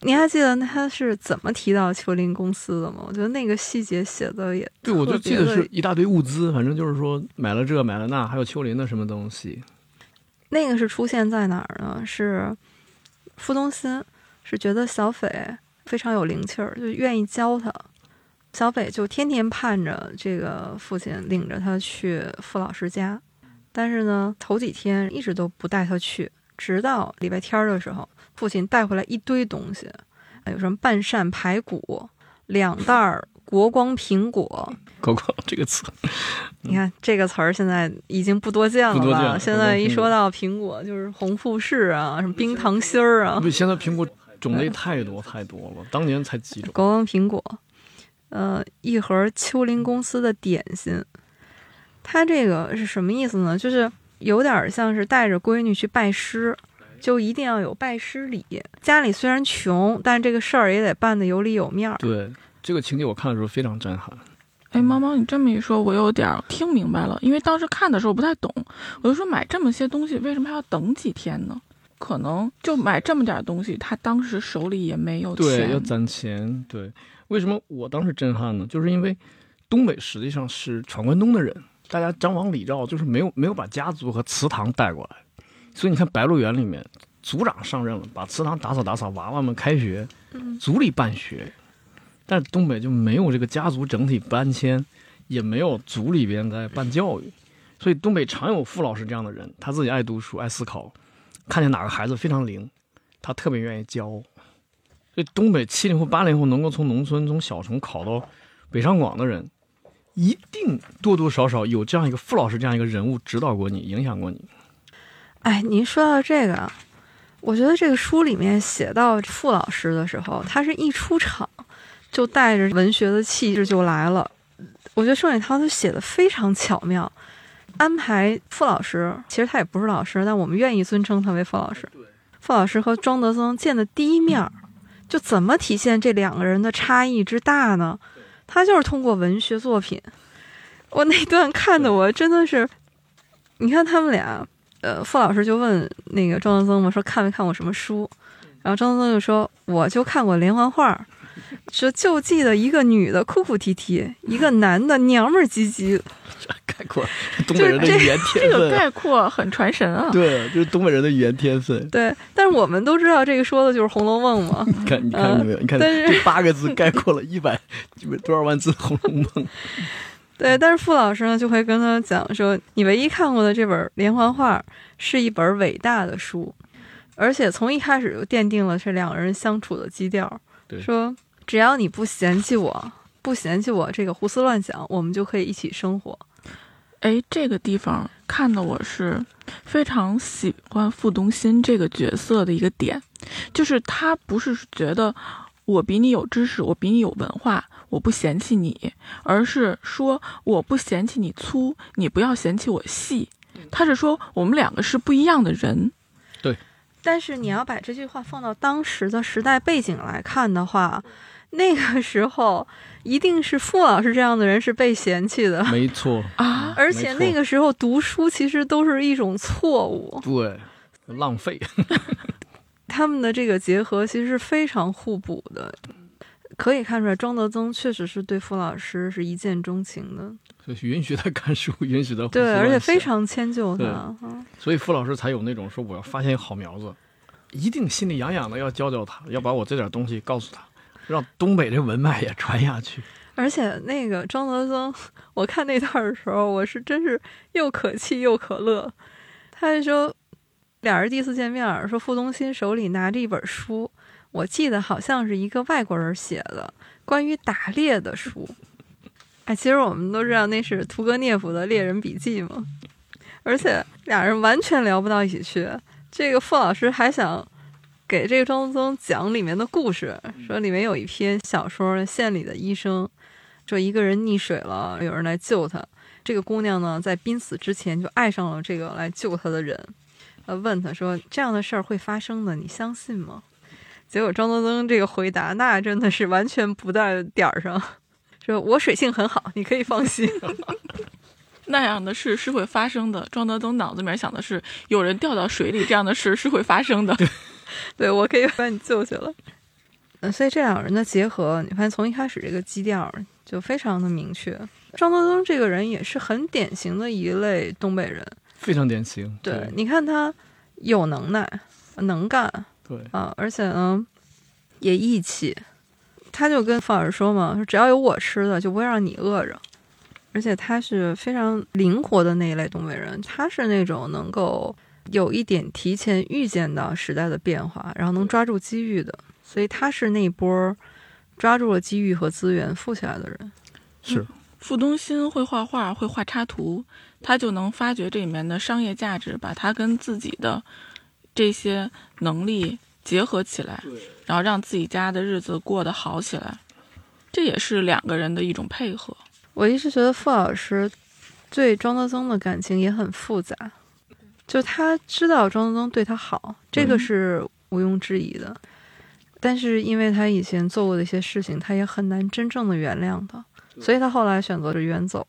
你还记得他是怎么提到秋林公司的吗？我觉得那个细节写的也对，我就记得是一大堆物资，反正就是说买了这买了那，还有秋林的什么东西。那个是出现在哪儿呢？是傅东心是觉得小斐非常有灵气儿，就愿意教他。小北就天天盼着这个父亲领着他去傅老师家，但是呢，头几天一直都不带他去，直到礼拜天的时候，父亲带回来一堆东西，有什么半扇排骨、两袋国光苹果。国光这个词，你看这个词儿现在已经不多见了吧？现在一说到苹果，就是红富士啊，什么冰糖心儿啊。不，现在苹果种类太多太多了，当年才几种。国光苹果，呃，一盒秋林公司的点心，它这个是什么意思呢？就是有点像是带着闺女去拜师。就一定要有拜师礼，家里虽然穷，但这个事儿也得办得有理有面。对，这个情节我看的时候非常震撼。哎，毛毛，你这么一说，我有点听明白了，因为当时看的时候不太懂，我就说买这么些东西，为什么还要等几天呢？可能就买这么点东西，他当时手里也没有钱。对，要攒钱。对，为什么我当时震撼呢？就是因为东北实际上是闯关东的人，大家张王李赵就是没有没有把家族和祠堂带过来。所以你看，白鹿原里面族长上任了，把祠堂打扫打扫，娃娃们开学，族里办学。但是东北就没有这个家族整体搬迁，也没有族里边在办教育，所以东北常有傅老师这样的人，他自己爱读书爱思考，看见哪个孩子非常灵，他特别愿意教。所以东北七零后八零后能够从农村从小城考到北上广的人，一定多多少少有这样一个傅老师这样一个人物指导过你，影响过你。哎，您说到这个，我觉得这个书里面写到傅老师的时候，他是一出场就带着文学的气质就来了。我觉得盛雪涛他写的非常巧妙，安排傅老师，其实他也不是老师，但我们愿意尊称他为傅老师。傅老师和庄德增见的第一面，就怎么体现这两个人的差异之大呢？他就是通过文学作品。我那段看的我真的是，你看他们俩。呃，傅老师就问那个庄德增嘛，说看没看过什么书？然后庄德增就说，我就看过连环画，说就记得一个女的哭哭啼啼，一个男的娘们儿唧唧。概括东北人的语言天分，这个概括很传神啊。对，就是东北人的语言天分。对，但是我们都知道这个说的就是《红楼梦》嘛。你看，你看到没有？呃、你看这八个字概括了一百多少万字《红楼梦》。对，但是傅老师呢就会跟他讲说，你唯一看过的这本连环画是一本伟大的书，而且从一开始就奠定了这两个人相处的基调。对，说只要你不嫌弃我，不嫌弃我这个胡思乱想，我们就可以一起生活。哎，这个地方看的我是非常喜欢傅东新这个角色的一个点，就是他不是觉得我比你有知识，我比你有文化，我不嫌弃你，而是说我不嫌弃你粗，你不要嫌弃我细。他是说我们两个是不一样的人。对，但是你要把这句话放到当时的时代背景来看的话，那个时候一定是傅老师这样的人是被嫌弃的。没错啊，而且那个时候读书其实都是一种错误。对，浪费。他们的这个结合其实是非常互补的。可以看出来，庄德增确实是对傅老师是一见钟情的，所以允许他看书，允许他对，而且非常迁就他，所以傅老师才有那种说我要发现好苗子，一定心里痒痒的要教教他，要把我这点东西告诉他，让东北这文脉也传下去。而且那个庄德增，我看那段的时候，我是真是又可气又可乐。他就说，俩人第一次见面，说傅东新手里拿着一本书。我记得好像是一个外国人写的关于打猎的书，哎，其实我们都知道那是屠格涅夫的《猎人笔记》嘛，而且俩人完全聊不到一起去。这个傅老师还想给这个庄德增讲里面的故事，说里面有一篇小说《县里的医生》，说一个人溺水了，有人来救他。这个姑娘呢，在濒死之前就爱上了这个来救她的人，呃，问他说：“这样的事儿会发生的，你相信吗？”结果庄德增这个回答那真的是完全不在点儿上，说我水性很好，你可以放心。那样的事是会发生的，庄德增脑子里面想的是有人掉到水里，这样的事是会发生的。对，我可以把你救起来。嗯，所以这两人的结合，你发现从一开始这个基调就非常的明确。庄德增这个人也是很典型的一类东北人，非常典型。 对， 对，你看他有能耐能干，对啊，而且呢也义气。他就跟傅老师说嘛，说只要有我吃的就不会让你饿着。而且他是非常灵活的那一类东北人，他是那种能够有一点提前预见到时代的变化，然后能抓住机遇的。所以他是那波抓住了机遇和资源富起来的人。是傅东心会画画，会画插图，他就能发掘这里面的商业价值，把它跟自己的这些能力结合起来，然后让自己家的日子过得好起来，这也是两个人的一种配合。我一直觉得傅老师对庄德增的感情也很复杂，就他知道庄德增对他好，这个是毋庸置疑的、嗯、但是因为他以前做过的一些事情，他也很难真正的原谅他，所以他后来选择着远走。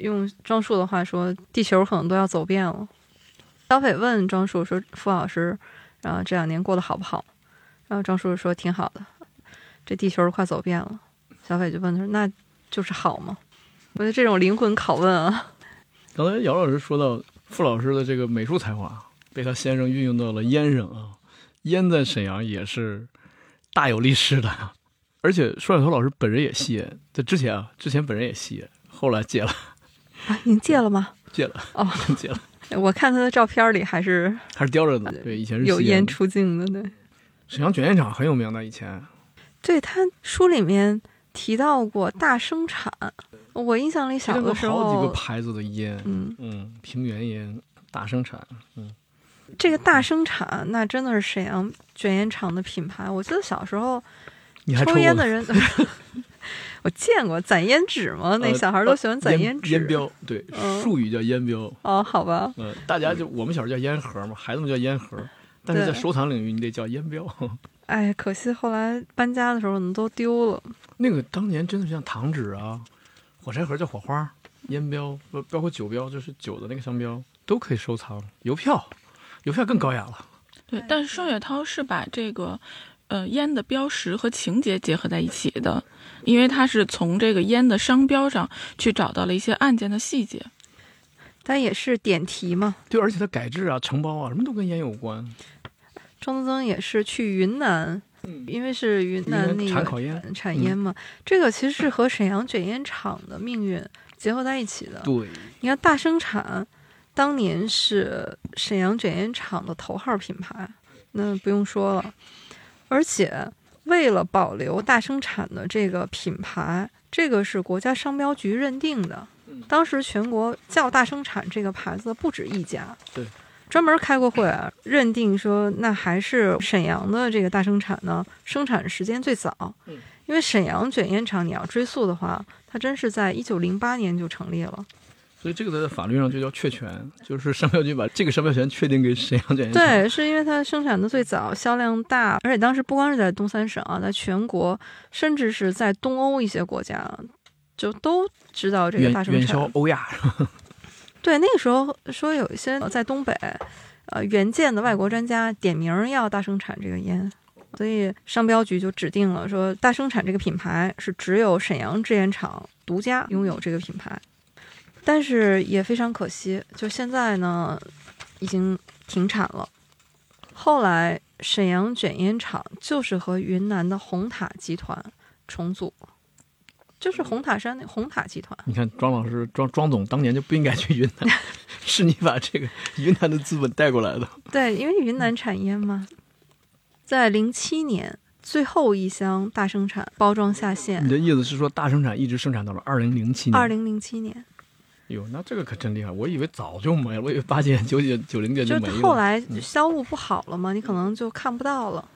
用庄树的话说，地球可能都要走遍了。小斐问庄树说，傅老师然后这两年过得好不好，然后庄叔说挺好的，这地球快走遍了。小斐就问他，那就是好吗？我觉得这种灵魂拷问啊。刚才姚老师说到傅老师的这个美术才华被他先生运用到了燕上啊，燕在沈阳也是大有历史的，而且双雪涛老师本人也吸烟，在之前啊，之前本人也吸烟，后来戒了啊。您戒了吗？戒了哦，戒了。我看他的照片里还是还是叼着的，对，以前是有烟出镜的，对。沈阳卷烟厂很有名的，以前。对，他书里面提到过大生产，我印象里小的时候好几个牌子的烟，嗯嗯，平原烟、大生产，嗯。这个大生产那真的是沈阳卷烟厂的品牌，我记得小时候抽烟的人。我见过攒烟纸吗？那小孩都喜欢攒烟纸、呃、烟, 烟标，对、嗯、术语叫烟标。哦，好吧、呃、大家就我们小时候叫烟盒嘛，孩子们叫烟盒，但是在收藏领域你得叫烟标。哎，可惜后来搬家的时候我们都丢了。那个当年真的像糖纸啊，火柴盒叫火花，烟标包括酒标，就是酒的那个商标都可以收藏。邮票，邮票更高雅了。对，但是双雪涛是把这个呃，烟的标识和情节结合在一起的，因为他是从这个烟的商标上去找到了一些案件的细节，但也是点题嘛。对，而且他改制啊、承包啊，什么都跟烟有关。庄德增也是去云南，嗯、因为是云南那个产烤烟、产烟嘛、嗯，这个其实是和沈阳卷烟厂的命运结合在一起的。对，你看大生产当年是沈阳卷烟厂的头号品牌，那不用说了。而且为了保留大生产的这个品牌，这个是国家商标局认定的。当时全国叫大生产这个牌子不止一家，对，专门开过会、啊、认定说，那还是沈阳的这个大生产呢，生产时间最早。因为沈阳卷烟厂你要追溯的话，它真是在一九零八年就成立了。所以这个在法律上就叫确权，就是商标局把这个商标权确定给沈阳卷烟厂。对，是因为它生产的最早，销量大，而且当时不光是在东三省啊，在全国，甚至是在东欧一些国家，就都知道这个大生产。远销欧亚。对，那个时候说有一些在东北，呃，援建的外国专家点名要大生产这个烟，所以商标局就指定了说，大生产这个品牌是只有沈阳制烟厂独家拥有这个品牌。但是也非常可惜，就现在呢已经停产了。后来沈阳卷烟厂就是和云南的红塔集团重组，就是红塔山那红塔集团。你看庄老师庄庄总当年就不应该去云南，是你把这个云南的资本带过来的。对，因为云南产烟嘛。在零七年最后一箱大生产包装下线。你的意思是说大生产一直生产到了二零零七年？二零零七年。哟，那这个可真厉害！我以为早就没了，我以为八几年、九几年、九零年就没了。就后来销路不好了嘛、嗯，你可能就看不到了。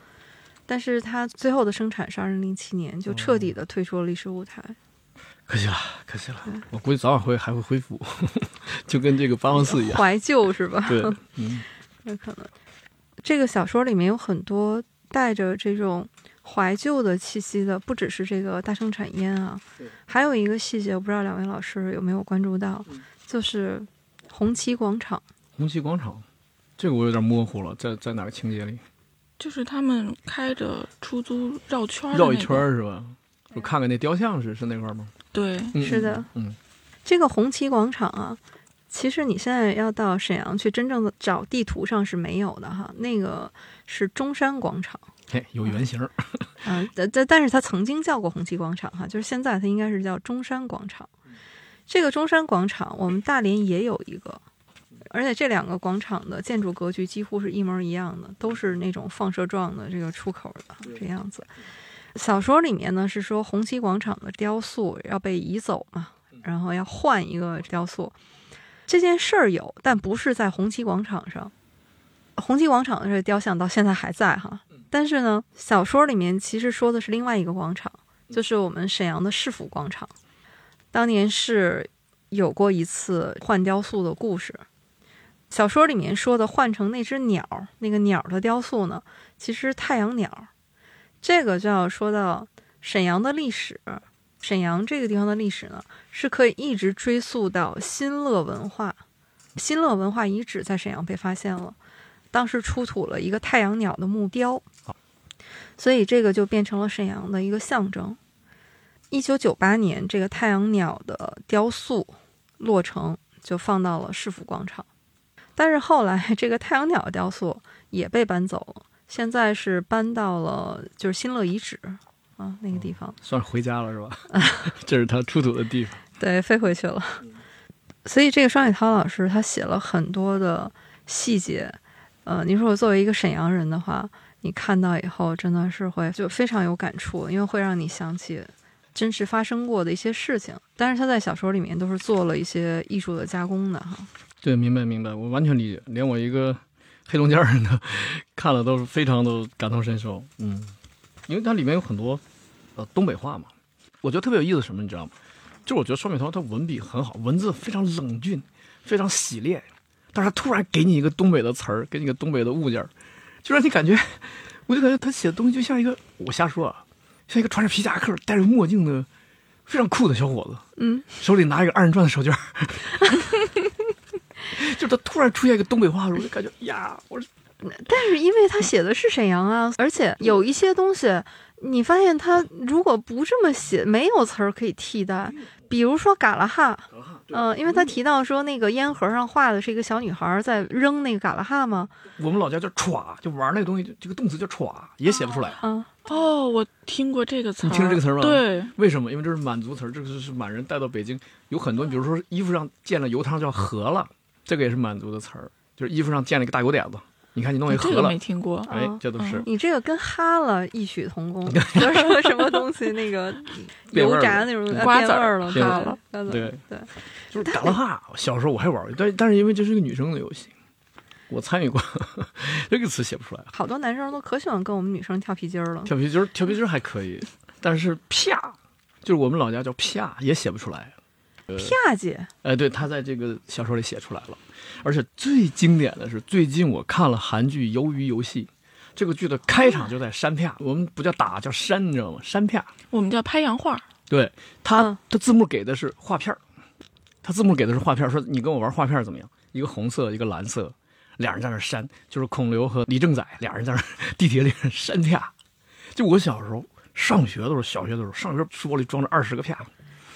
但是它最后的生产是二零零七年，就彻底的退出了历史舞台。哦、可惜了，可惜了。我估计早晚会还会恢复，就跟这个八王寺一样。怀旧是吧？对，嗯，有可能。这个小说里面有很多带着这种怀旧的气息的，不只是这个大生产烟啊，还有一个细节，我不知道两位老师有没有关注到，就是红旗广场。红旗广场，这个我有点模糊了，在在哪个情节里？就是他们开着出租绕圈、那个，绕一圈是吧？我看看那雕像是是那块吗？对，嗯、是的嗯。嗯，这个红旗广场啊，其实你现在要到沈阳去真正的找地图上是没有的哈，那个是中山广场。哎，有原型儿。嗯，但、呃、但是它曾经叫过红旗广场哈，就是现在它应该是叫中山广场。这个中山广场，我们大连也有一个，而且这两个广场的建筑格局几乎是一模一样的，都是那种放射状的这个出口的这样子。小说里面呢是说红旗广场的雕塑要被移走嘛，然后要换一个雕塑。这件事儿有，但不是在红旗广场上。红旗广场的这个雕像到现在还在哈，但是呢，小说里面其实说的是另外一个广场，就是我们沈阳的市府广场。当年是有过一次换雕塑的故事。小说里面说的换成那只鸟，那个鸟的雕塑呢，其实太阳鸟。这个就要说到沈阳的历史。沈阳这个地方的历史呢，是可以一直追溯到新乐文化。新乐文化遗址在沈阳被发现了，当时出土了一个太阳鸟的木雕，所以这个就变成了沈阳的一个象征。一九九八年，这个太阳鸟的雕塑落成，就放到了市府广场。但是后来这个太阳鸟雕塑也被搬走了，现在是搬到了就是新乐遗址啊，那个地方、哦、算是回家了是吧？这是他出土的地方。对，飞回去了。所以这个双雪涛老师他写了很多的细节，呃，你说我作为一个沈阳人的话，你看到以后真的是会就非常有感触，因为会让你想起真实发生过的一些事情。但是他在小说里面都是做了一些艺术的加工的哈。对，明白明白，我完全理解，连我一个黑龙江人的看了都是非常的感同身受。嗯，因为它里面有很多呃东北话嘛，我觉得特别有意思。什么你知道吗？就是我觉得双雪涛他文笔很好，文字非常冷峻，非常洗练，但是他突然给你一个东北的词儿，给你一个东北的物件，就让你感觉，我就感觉他写的东西就像一个，我瞎说啊，像一个穿着皮夹克戴着墨镜的非常酷的小伙子，嗯，手里拿一个二人转的手绢。就他突然出现一个东北话，我就感觉呀，我说，但是因为他写的是沈阳啊，而且有一些东西，你发现他如果不这么写，没有词儿可以替代。比如说嘎啦哈，嗯、呃，因为他提到说那个烟盒上画的是一个小女孩在扔那个嘎啦哈嘛，我们老家叫歘，就玩那个东西，这个动词叫歘，也写不出来。嗯、啊，哦，我听过这个词，你听过这个词吗？对，为什么？因为这是满族词，这个是满人带到北京，有很多，比如说衣服上溅了油汤叫荷了。这个也是满族的词儿，就是衣服上溅了一个大油点子，你看你弄一盒了，这个没听过，哎，这都是、嗯、你这个跟哈了异曲同工，比如说什么东西那个油炸那种瓜子儿了，哈了，对对，就是嘎啦哈。小时候我还玩过，但但是因为这是个女生的游戏，我参与过，呵呵，这个词写不出来。好多男生都可喜欢跟我们女生跳皮筋了，跳皮筋，跳皮筋还可以，但是啪，就是我们老家叫啪，也写不出来。啪姐，哎，对，他在这个小说里写出来了，而且最经典的是，最近我看了韩剧《鱿鱼游戏》，这个剧的开场就在扇啪，我们不叫打，叫扇，你知道吗？扇啪，我们叫拍洋画。对他，嗯、他字幕给的是画片，他字幕给的是画片，说你跟我玩画片怎么样？一个红色，一个蓝色，俩人在那扇，就是孔刘和李正宰俩人在那地铁里扇啪。就我小时候上学的时候，小学的时候，上学书包里装着二十个啪。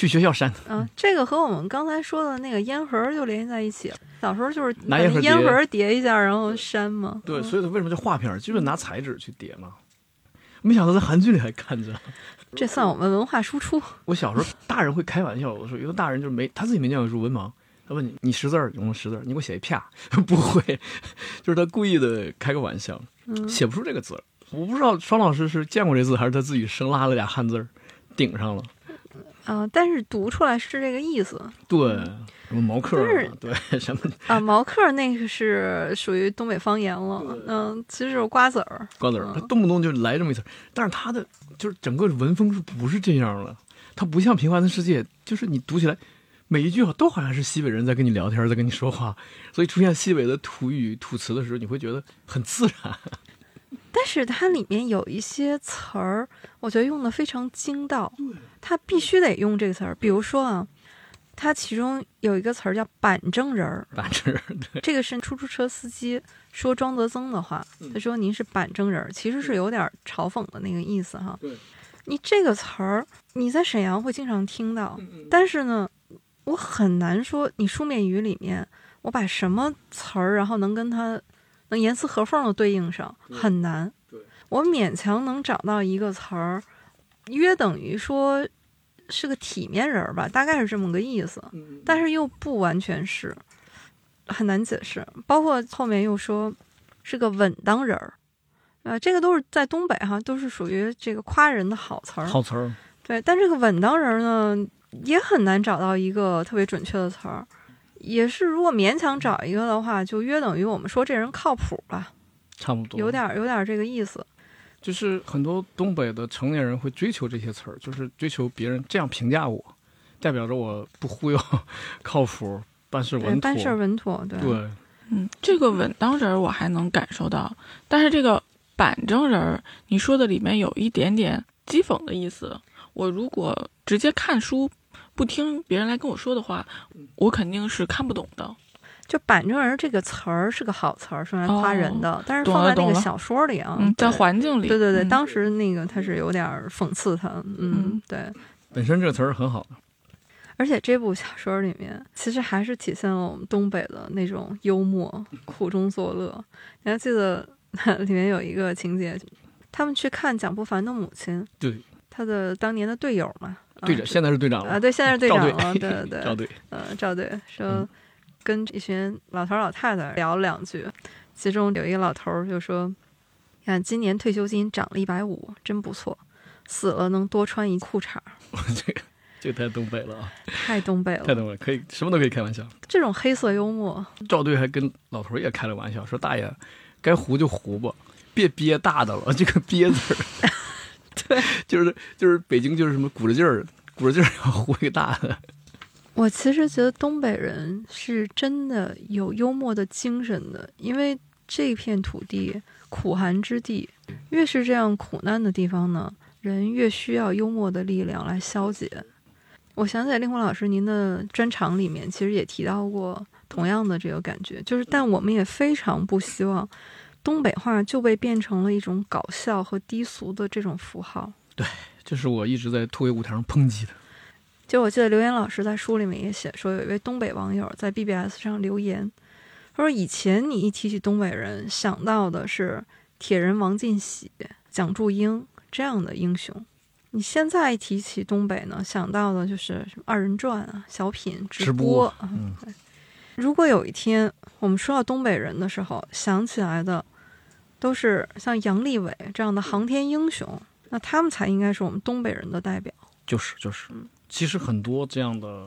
去学校扇，嗯、啊，这个和我们刚才说的那个烟盒就联系在一起了。小时候就是拿烟盒叠一下，然后扇嘛。对，嗯、所以它为什么叫画片？就是拿彩纸去叠嘛。没想到在韩剧里还看着，这算我们文化输出。我小时候大人会开玩笑，我说有的大人就是没他自己没念过书，文盲，他问你你识字儿有没有识字儿，你给我写一啪，不会，就是他故意的开个玩笑，嗯、写不出这个字儿。我不知道双老师是见过这字，还是他自己生拉了俩汉字儿顶上了。啊、呃，但是读出来是这个意思。对，什么毛克、啊，对什么啊、呃，毛克那个是属于东北方言了。嗯、呃，其实是瓜子儿，瓜子儿，他、嗯、动不动就来这么一词。但是他的就是整个文风是不是这样了？他不像《平凡的世界》，就是你读起来每一句都好像是西北人在跟你聊天，在跟你说话，所以出现西北的土语、土词的时候，你会觉得很自然。但是它里面有一些词儿，我觉得用的非常精到，它必须得用这个词儿。比如说啊，它其中有一个词儿叫板正人儿，板正人，对，这个是出租车司机说庄德增的话，他说您是板正人儿，其实是有点嘲讽的那个意思哈。你这个词儿你在沈阳会经常听到，但是呢，我很难说你书面语里面我把什么词儿，然后能跟它。能严丝合缝的对应上很难，我勉强能找到一个词儿，约等于说是个体面人吧，大概是这么个意思，但是又不完全是，很难解释。包括后面又说是个稳当人儿，呃，这个都是在东北哈，都是属于这个夸人的好词儿。好词儿，对。但这个稳当人呢，也很难找到一个特别准确的词儿，也是如果勉强找一个的话，就约等于我们说这人靠谱吧，差不多，有点有点这个意思。就是很多东北的成年人会追求这些词儿，就是追求别人这样评价我，代表着我不忽悠，靠谱，办事稳妥，办事稳妥，对。对，嗯，这个稳当人我还能感受到，但是这个板正人，你说的里面有一点点讥讽的意思。我如果直接看书，不听别人来跟我说的话，我肯定是看不懂的。就板正人这个词儿是个好词儿，是来夸人的，哦，但是放在那个小说里啊，嗯，在环境里，对对对，嗯，当时那个他是有点讽刺他，嗯，嗯对，本身这个词儿很好的，而且这部小说里面其实还是体现了我们东北的那种幽默、苦中作乐。你还记得里面有一个情节，他们去看蒋不凡的母亲，对，他的当年的队友嘛，队长，啊，现在是队长了啊，对，现在是队长了，对对对，赵队，呃，赵队说。嗯，跟一群老头老太太聊两句，其中有一个老头就说：“你看，今年退休金涨了一百五，真不错，死了能多穿一裤衩。”这个这个太东北了啊！太东北了，太东北了，可以什么都可以开玩笑。这种黑色幽默，赵队还跟老头也开了玩笑，说：“大爷，该糊就糊吧，别憋大的了，这个憋字儿，对，就是就是北京就是什么鼓着劲儿，鼓着劲儿要糊一个大的。”我其实觉得东北人是真的有幽默的精神的，因为这片土地苦寒之地，越是这样苦难的地方呢，人越需要幽默的力量来消解。我想起来令狐老师您的专场里面其实也提到过同样的这个感觉，就是但我们也非常不希望东北话就被变成了一种搞笑和低俗的这种符号。对，这是我一直在突围舞台上抨击的。就我记得刘岩老师在书里面也写说，有一位东北网友在 B B S 上留言，他说以前你一提起东北人想到的是铁人王进喜、蒋祝英这样的英雄，你现在一提起东北呢，想到的就是什么二人转啊、小品、直播。嗯，如果有一天我们说到东北人的时候，想起来的都是像杨利伟这样的航天英雄，那他们才应该是我们东北人的代表。就是就是嗯，其实很多这样的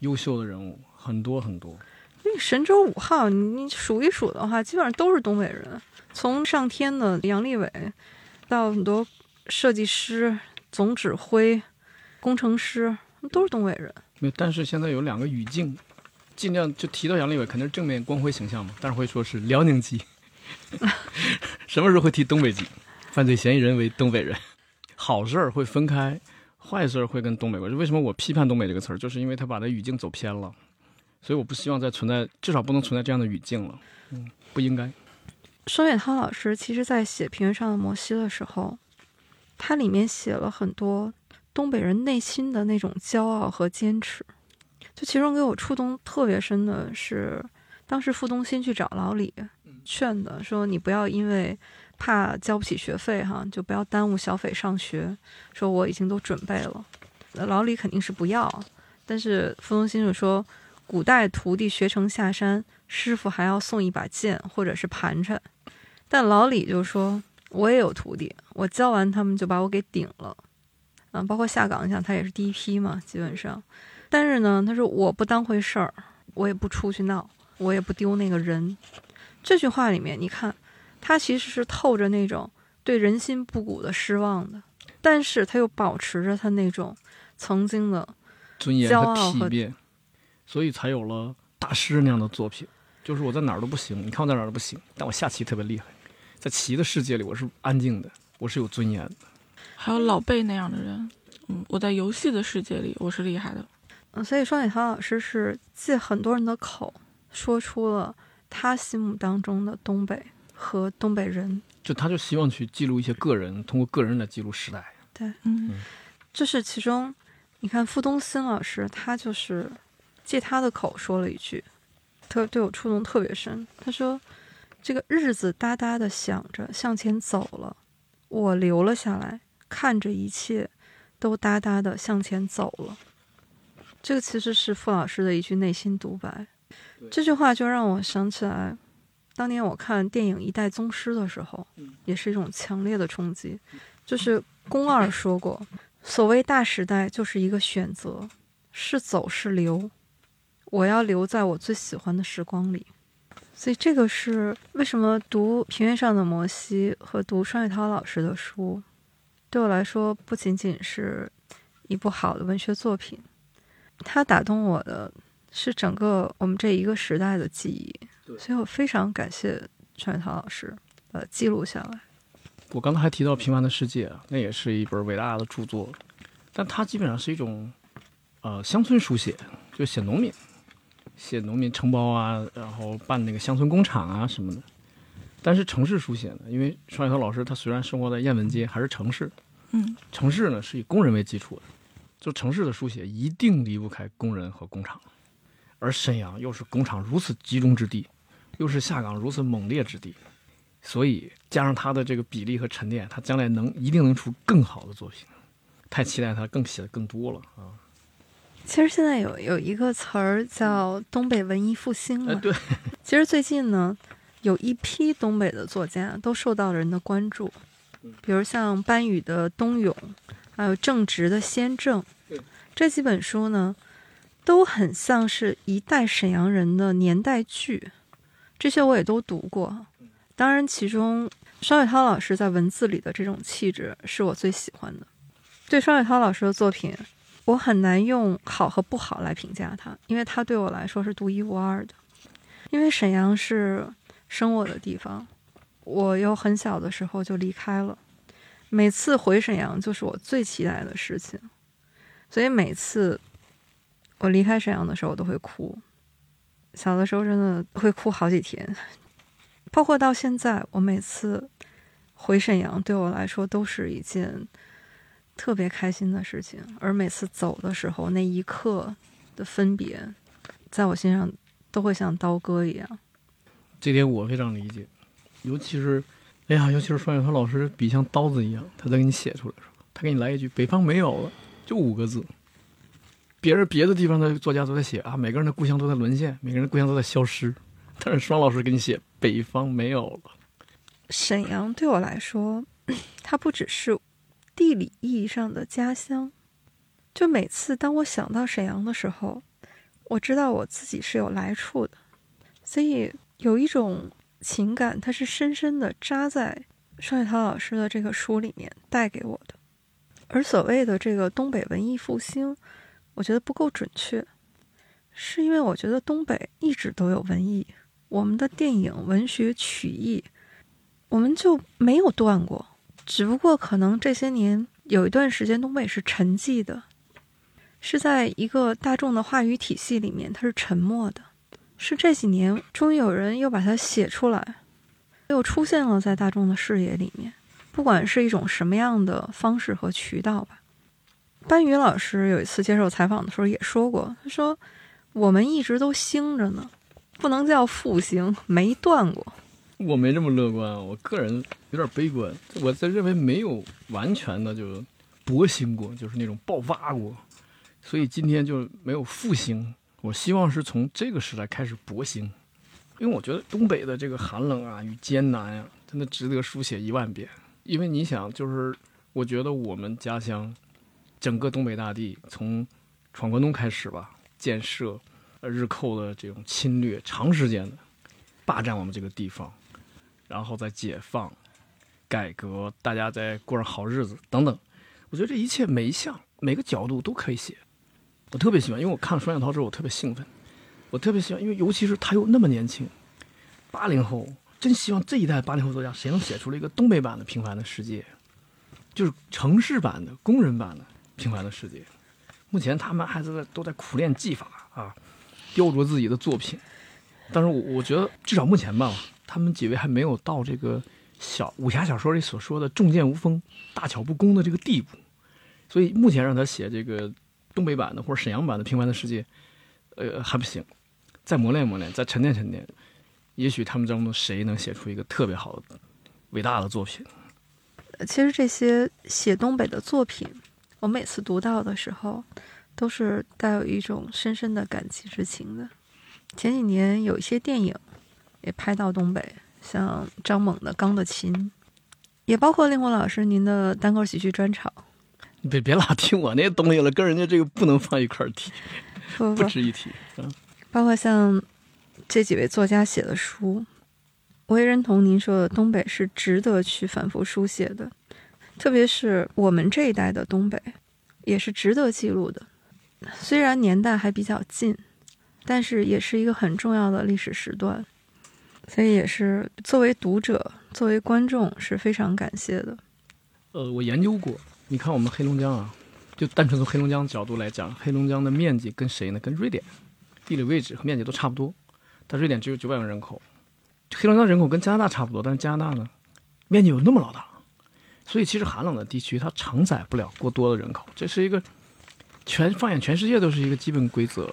优秀的人物，很多很多。那个神舟五号，你数一数的话，基本上都是东北人。从上天的杨利伟，到很多设计师、总指挥、工程师，都是东北人。没，但是现在有两个语境，尽量就提到杨利伟，肯定是正面光辉形象嘛，但是会说是辽宁籍。什么时候会提东北籍？犯罪嫌疑人为东北人，好事儿会分开。坏事会跟东北关系，为什么我批判东北这个词儿，就是因为他把这语境走偏了，所以我不希望再存在，至少不能存在这样的语境了，嗯，不应该。孙远涛老师其实在写《平原上的摩西》的时候，他里面写了很多东北人内心的那种骄傲和坚持，就其中给我触动特别深的是，当时傅东新去找老李劝的，说你不要因为怕交不起学费哈，就不要耽误小斐上学。说我已经都准备了，老李肯定是不要。但是傅东新就说，古代徒弟学成下山，师傅还要送一把剑或者是盘缠。但老李就说，我也有徒弟，我教完他们就把我给顶了。嗯，包括下岗，你想他也是第一批嘛，基本上。但是呢，他说我不当回事儿，我也不出去闹，我也不丢那个人。这句话里面，你看。他其实是透着那种对人心不古的失望的，但是他又保持着他那种曾经的尊严和体面，所以才有了大师那样的作品。就是我在哪儿都不行，你看我在哪儿都不行，但我下棋特别厉害，在棋的世界里我是安静的，我是有尊严的。还有老贝那样的人，嗯，我在游戏的世界里我是厉害的。嗯，所以双雪涛老师是借很多人的口说出了他心目当中的东北。和东北人，就他就希望去记录一些个人，通过个人来记录时代。对，嗯，这是其中。你看傅东新老师，他就是借他的口说了一句，特对我触动特别深。他说：“这个日子哒哒的响着向前走了，我留了下来，看着一切都哒哒的向前走了。”这个其实是傅老师的一句内心独白。这句话就让我想起来。当年我看电影《一代宗师》的时候，也是一种强烈的冲击。就是宫二说过，所谓大时代就是一个选择，是走是留，我要留在我最喜欢的时光里。所以这个是为什么读平原上的摩西和读双雪涛老师的书，对我来说不仅仅是一部好的文学作品，它打动我的是整个我们这一个时代的记忆，所以我非常感谢双雪涛老师呃，记录下来。我刚才还提到《平凡的世界》，那也是一本伟大的著作，但它基本上是一种呃乡村书写，就写农民，写农民承包啊，然后办那个乡村工厂啊什么的。但是城市书写呢，因为双雪涛老师他虽然生活在燕文街，还是城市，嗯，城市呢是以工人为基础的，就城市的书写一定离不开工人和工厂。而沈阳又是工厂如此集中之地，又是下岗如此猛烈之地，所以加上他的这个比例和沉淀，他将来能一定能出更好的作品。太期待他更写的更多了啊！其实现在有有一个词儿叫东北文艺复兴了、哎、对，其实最近呢有一批东北的作家都受到人的关注，比如像班宇的《冬泳》，还有郑直的《先正》，这几本书呢都很像是一代沈阳人的年代剧，这些我也都读过。当然其中双雪涛老师在文字里的这种气质是我最喜欢的。对双雪涛老师的作品，我很难用好和不好来评价它，因为它对我来说是独一无二的。因为沈阳是生我的地方，我又很小的时候就离开了，每次回沈阳就是我最期待的事情，所以每次我离开沈阳的时候我都会哭，小的时候真的会哭好几天，包括到现在，我每次回沈阳对我来说都是一件特别开心的事情，而每次走的时候那一刻的分别在我心上都会像刀割一样。这点我非常理解，尤其是哎呀，尤其是双雪涛老师笔像刀子一样，他在给你写出来的时候，他给你来一句北方没有了，就五个字，别人别的地方的作家都在写啊，每个人的故乡都在沦陷，每个人的故乡都在消失，但是双老师给你写北方没有了。沈阳对我来说，它不只是地理意义上的家乡，就每次当我想到沈阳的时候，我知道我自己是有来处的，所以有一种情感它是深深的扎在双雪涛老师的这个书里面带给我的。而所谓的这个东北文艺复兴，我觉得不够准确，是因为我觉得东北一直都有文艺，我们的电影、文学、曲艺，我们就没有断过，只不过可能这些年有一段时间东北是沉寂的，是在一个大众的话语体系里面它是沉默的，是这几年终于有人又把它写出来，又出现了在大众的视野里面，不管是一种什么样的方式和渠道吧。班宇老师有一次接受采访的时候也说过，他说我们一直都兴着呢，不能叫复兴，没断过。我没这么乐观，我个人有点悲观，我在认为没有完全的就勃兴过，就是那种爆发过，所以今天就没有复兴。我希望是从这个时代开始勃兴，因为我觉得东北的这个寒冷啊与艰难啊真的值得书写一万遍。因为你想，就是我觉得我们家乡整个东北大地从闯关东开始吧，建设日寇的这种侵略，长时间的霸占我们这个地方，然后再解放改革，大家再过上好日子等等，我觉得这一切每一项每个角度都可以写。我特别喜欢，因为我看了双雪涛之后我特别兴奋，我特别喜欢，因为尤其是他又那么年轻，八零后，真希望这一代八零后作家谁能写出了一个东北版的平凡的世界，就是城市版的工人版的平凡的世界。目前他们还是都在苦练技法啊，雕琢自己的作品，但是我我觉得至少目前吧，他们几位还没有到这个小武侠小说里所说的重剑无锋大巧不工的这个地步，所以目前让他写这个东北版的或者沈阳版的平凡的世界呃，还不行，再磨练磨练，再沉淀沉淀，也许他们当中谁能写出一个特别好的伟大的作品。其实这些写东北的作品，我每次读到的时候都是带有一种深深的感激之情的。前几年有一些电影也拍到东北，像张猛的《钢的琴》，也包括令狐老师您的单口喜剧专场。别别老提我那东西了，跟人家这个不能放一块提，不值一提。嗯，包括像这几位作家写的书，我也认同您说的，东北是值得去反复书写的，特别是我们这一代的东北，也是值得记录的。虽然年代还比较近，但是也是一个很重要的历史时段，所以也是作为读者、作为观众是非常感谢的。呃，我研究过。你看我们黑龙江啊，就单纯从黑龙江角度来讲，黑龙江的面积跟谁呢？跟瑞典，地理位置和面积都差不多，但瑞典只有九百万人口，黑龙江人口跟加拿大差不多，但是加拿大呢，面积有那么老大，所以其实寒冷的地区它承载不了过多的人口，这是一个全放眼全世界都是一个基本规则，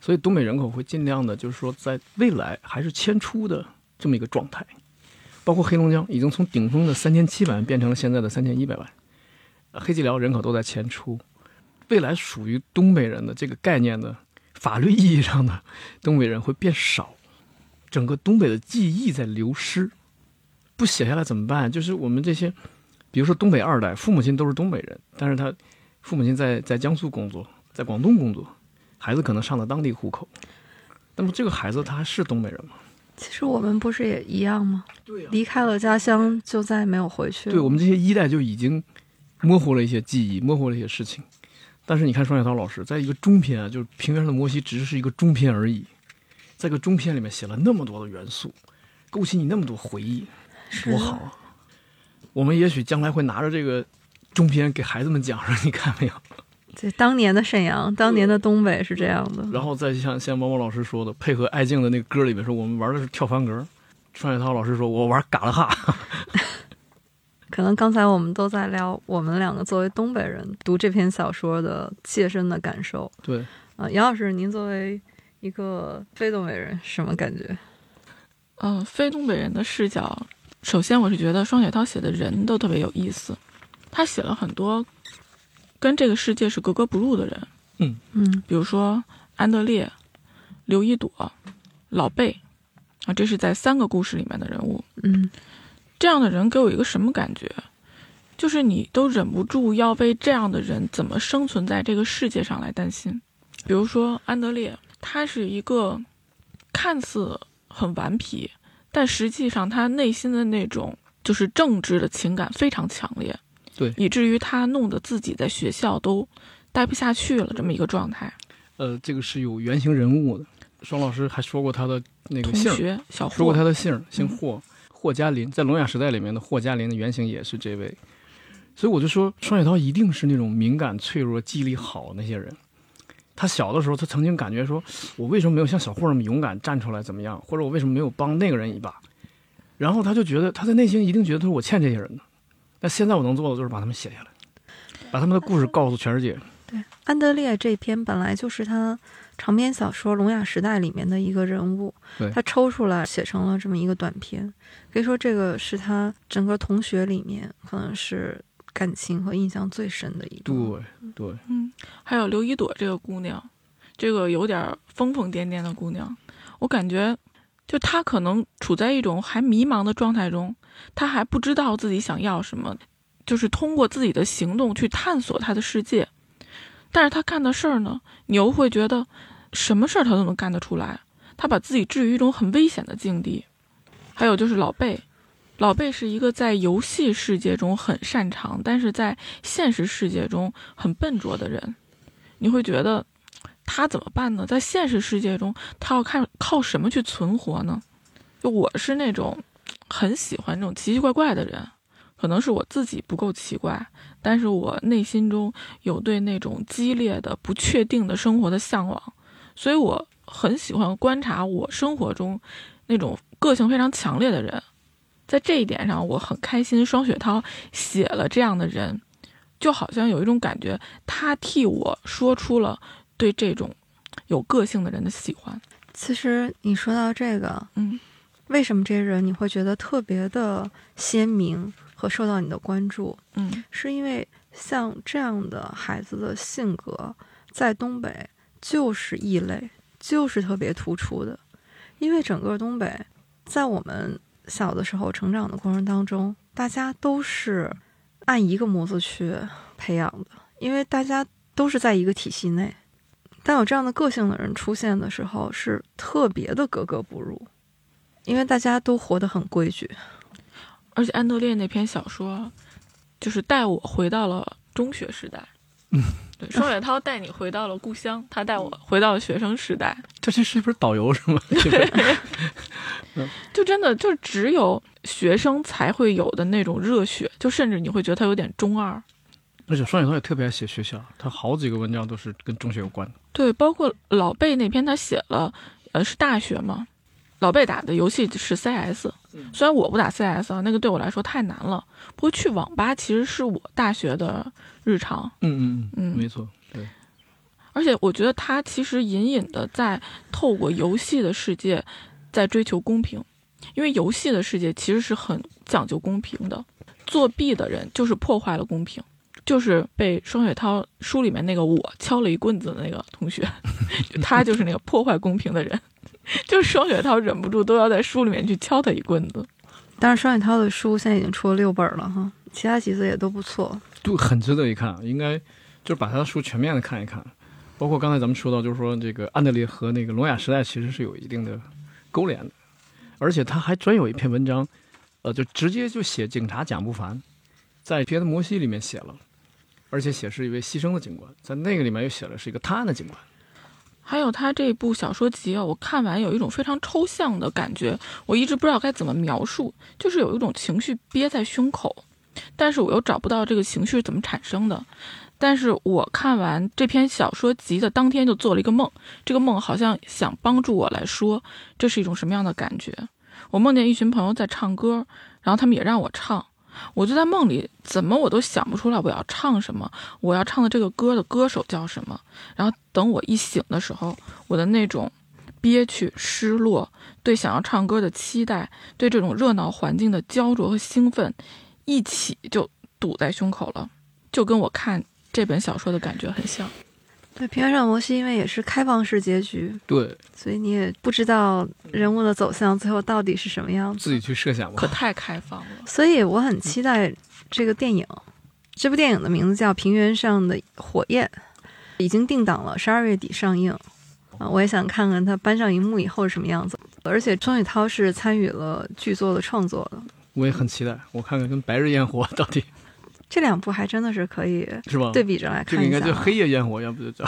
所以东北人口会尽量的，就是说在未来还是迁出的这么一个状态，包括黑龙江已经从顶峰的三千七百万变成了现在的三千一百万。黑吉辽人口都在迁出，未来属于东北人的这个概念呢，法律意义上的东北人会变少，整个东北的记忆在流失，不写下来怎么办？就是我们这些，比如说东北二代，父母亲都是东北人，但是他父母亲在在江苏工作，在广东工作，孩子可能上了当地户口，那么这个孩子他是东北人吗？其实我们不是也一样吗？对啊，离开了家乡就再没有回去了。对，我们这些一代就已经模糊了一些记忆，模糊了一些事情。但是你看双雪涛老师在一个中篇啊，就是平原上的摩西只是一个中篇而已，在个中篇里面写了那么多的元素，勾起你那么多回忆，多好啊！我们也许将来会拿着这个中篇给孩子们讲，说你看没有，这当年的沈阳，当年的东北是这样的。然后再像像毛毛老师说的，配合艾静的那个歌里面说，我们玩的是跳方格。双雪涛老师说，我玩嘎啦哈。可能刚才我们都在聊我们两个作为东北人读这篇小说的切身的感受。对，呃，杨老师，您作为一个非东北人，什么感觉？嗯、呃，非东北人的视角，首先我是觉得双雪涛写的人都特别有意思，他写了很多跟这个世界是格格不入的人。嗯嗯，比如说安德烈、刘一朵、老贝啊，这是在三个故事里面的人物。嗯。这样的人给我一个什么感觉？就是你都忍不住要为这样的人怎么生存在这个世界上来担心。比如说安德烈，他是一个看似很顽皮，但实际上他内心的那种就是政治的情感非常强烈，对，以至于他弄得自己在学校都待不下去了这么一个状态。呃，这个是有原型人物的，双老师还说过他的那个姓，同学小霍，说过他的姓，姓霍。嗯，霍家林，在聋哑时代里面的霍家林的原型也是这位，所以我就说双雪涛一定是那种敏感、脆弱、记忆力好那些人。他小的时候，他曾经感觉说，我为什么没有像小霍那么勇敢站出来怎么样，或者我为什么没有帮那个人一把？然后他就觉得他在内心一定觉得，他说我欠这些人的。那现在我能做的就是把他们写下来，把他们的故事告诉全世界。对，安德烈这篇本来就是他长篇小说《聋哑时代》里面的一个人物，他抽出来写成了这么一个短篇，可以说这个是他整个同学里面可能是感情和印象最深的一个。对对，嗯，还有刘一朵这个姑娘，这个有点疯疯癫癫的姑娘，我感觉就她可能处在一种还迷茫的状态中，她还不知道自己想要什么，就是通过自己的行动去探索她的世界。但是他干的事儿呢，你又会觉得什么事儿他都能干得出来，他把自己置于一种很危险的境地。还有就是老贝，老贝是一个在游戏世界中很擅长，但是在现实世界中很笨拙的人。你会觉得他怎么办呢？在现实世界中他要看靠什么去存活呢？就我是那种很喜欢这种奇奇怪怪的人，可能是我自己不够奇怪，但是我内心中有对那种激烈的不确定的生活的向往，所以我很喜欢观察我生活中那种个性非常强烈的人。在这一点上我很开心双雪涛写了这样的人，就好像有一种感觉，他替我说出了对这种有个性的人的喜欢。其实你说到这个，嗯，为什么这些人你会觉得特别的鲜明和受到你的关注？嗯，是因为像这样的孩子的性格在东北就是异类，就是特别突出的。因为整个东北在我们小的时候成长的过程当中，大家都是按一个模子去培养的，因为大家都是在一个体系内。但有这样的个性的人出现的时候，是特别的格格不入，因为大家都活得很规矩。而且安德烈那篇小说就是带我回到了中学时代，嗯，对，双雪涛带你回到了故乡，他带我回到了学生时代。这是一本导游是吗？就真的就只有学生才会有的那种热血，就甚至你会觉得他有点中二。而且双雪涛也特别爱写学校，他好几个文章都是跟中学有关的。对，包括老贝那篇，他写了呃是大学嘛，老贝打的游戏是 C S， 虽然我不打 C S 啊，那个对我来说太难了。不过去网吧其实是我大学的日常。嗯嗯嗯，没错，对。而且我觉得他其实隐隐的在透过游戏的世界在追求公平，因为游戏的世界其实是很讲究公平的，作弊的人就是破坏了公平，就是被双雪涛书里面那个我敲了一棍子的那个同学，他就是那个破坏公平的人。就是双雪涛忍不住都要在书里面去敲他一棍子。但是双雪涛的书现在已经出了六本了哈，其他几次也都不错，就很值得一看，应该就是把他的书全面的看一看。包括刚才咱们说到，就是说这个安德烈和那个聋哑时代其实是有一定的勾连的，而且他还专有一篇文章，呃，就直接就写警察蒋不凡，在别的摩西里面写了，而且写是一位牺牲的警官，在那个里面又写了是一个探案的警官。还有他这部小说集啊，我看完有一种非常抽象的感觉，我一直不知道该怎么描述，就是有一种情绪憋在胸口，但是我又找不到这个情绪怎么产生的。但是我看完这篇小说集的当天就做了一个梦，这个梦好像想帮助我来说这是一种什么样的感觉。我梦见一群朋友在唱歌，然后他们也让我唱，我就在梦里怎么我都想不出来我要唱什么，我要唱的这个歌的歌手叫什么。然后等我一醒的时候，我的那种憋屈、失落，对想要唱歌的期待，对这种热闹环境的焦灼和兴奋，一起就堵在胸口了，就跟我看这本小说的感觉很像。对，《平原上的摩西》因为也是开放式结局，对，所以你也不知道人物的走向最后到底是什么样子，自己去设想吧。可太开放了，所以我很期待这个电影。嗯、这部电影的名字叫《平原上的火焰》，已经定档了，十二月底上映。啊，我也想看看它搬上荧幕以后是什么样子。而且双雪涛是参与了剧作的创作的，我也很期待，我看看跟《白日焰火》到底。这两部还真的是可以是吧？对比着来看一下，这个应该叫黑夜焰火，要不就叫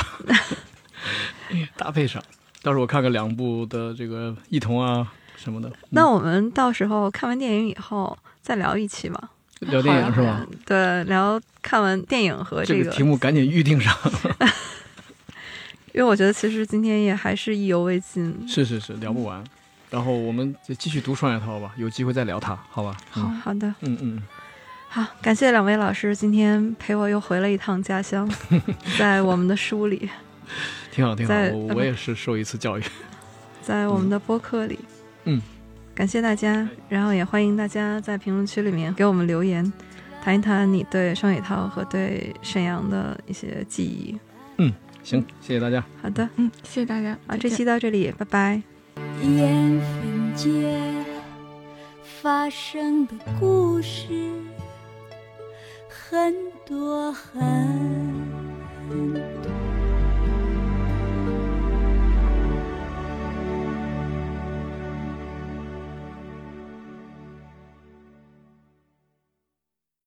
搭配上。到时候我看看两部的这个异同啊什么的。那我们到时候看完电影以后再聊一期吧。聊电影是吧？对，聊看完电影和这个、这个、题目赶紧预定上。因为我觉得其实今天也还是意犹未尽，是是是聊不完。然后我们就继续读双雪涛吧，有机会再聊它，好吧？好、嗯、好的，嗯嗯。好，感谢两位老师今天陪我又回了一趟家乡，在我们的书里，挺好挺好，我我也是受一次教育，在我们的播客里，嗯，感谢大家，然后也欢迎大家在评论区里面给我们留言，谈一谈你对双雪涛和对沈阳的一些记忆。嗯，行，谢谢大家。好的，嗯，谢谢大家。好，这期到这里，拜拜。盐分街发生的故事。很多很多。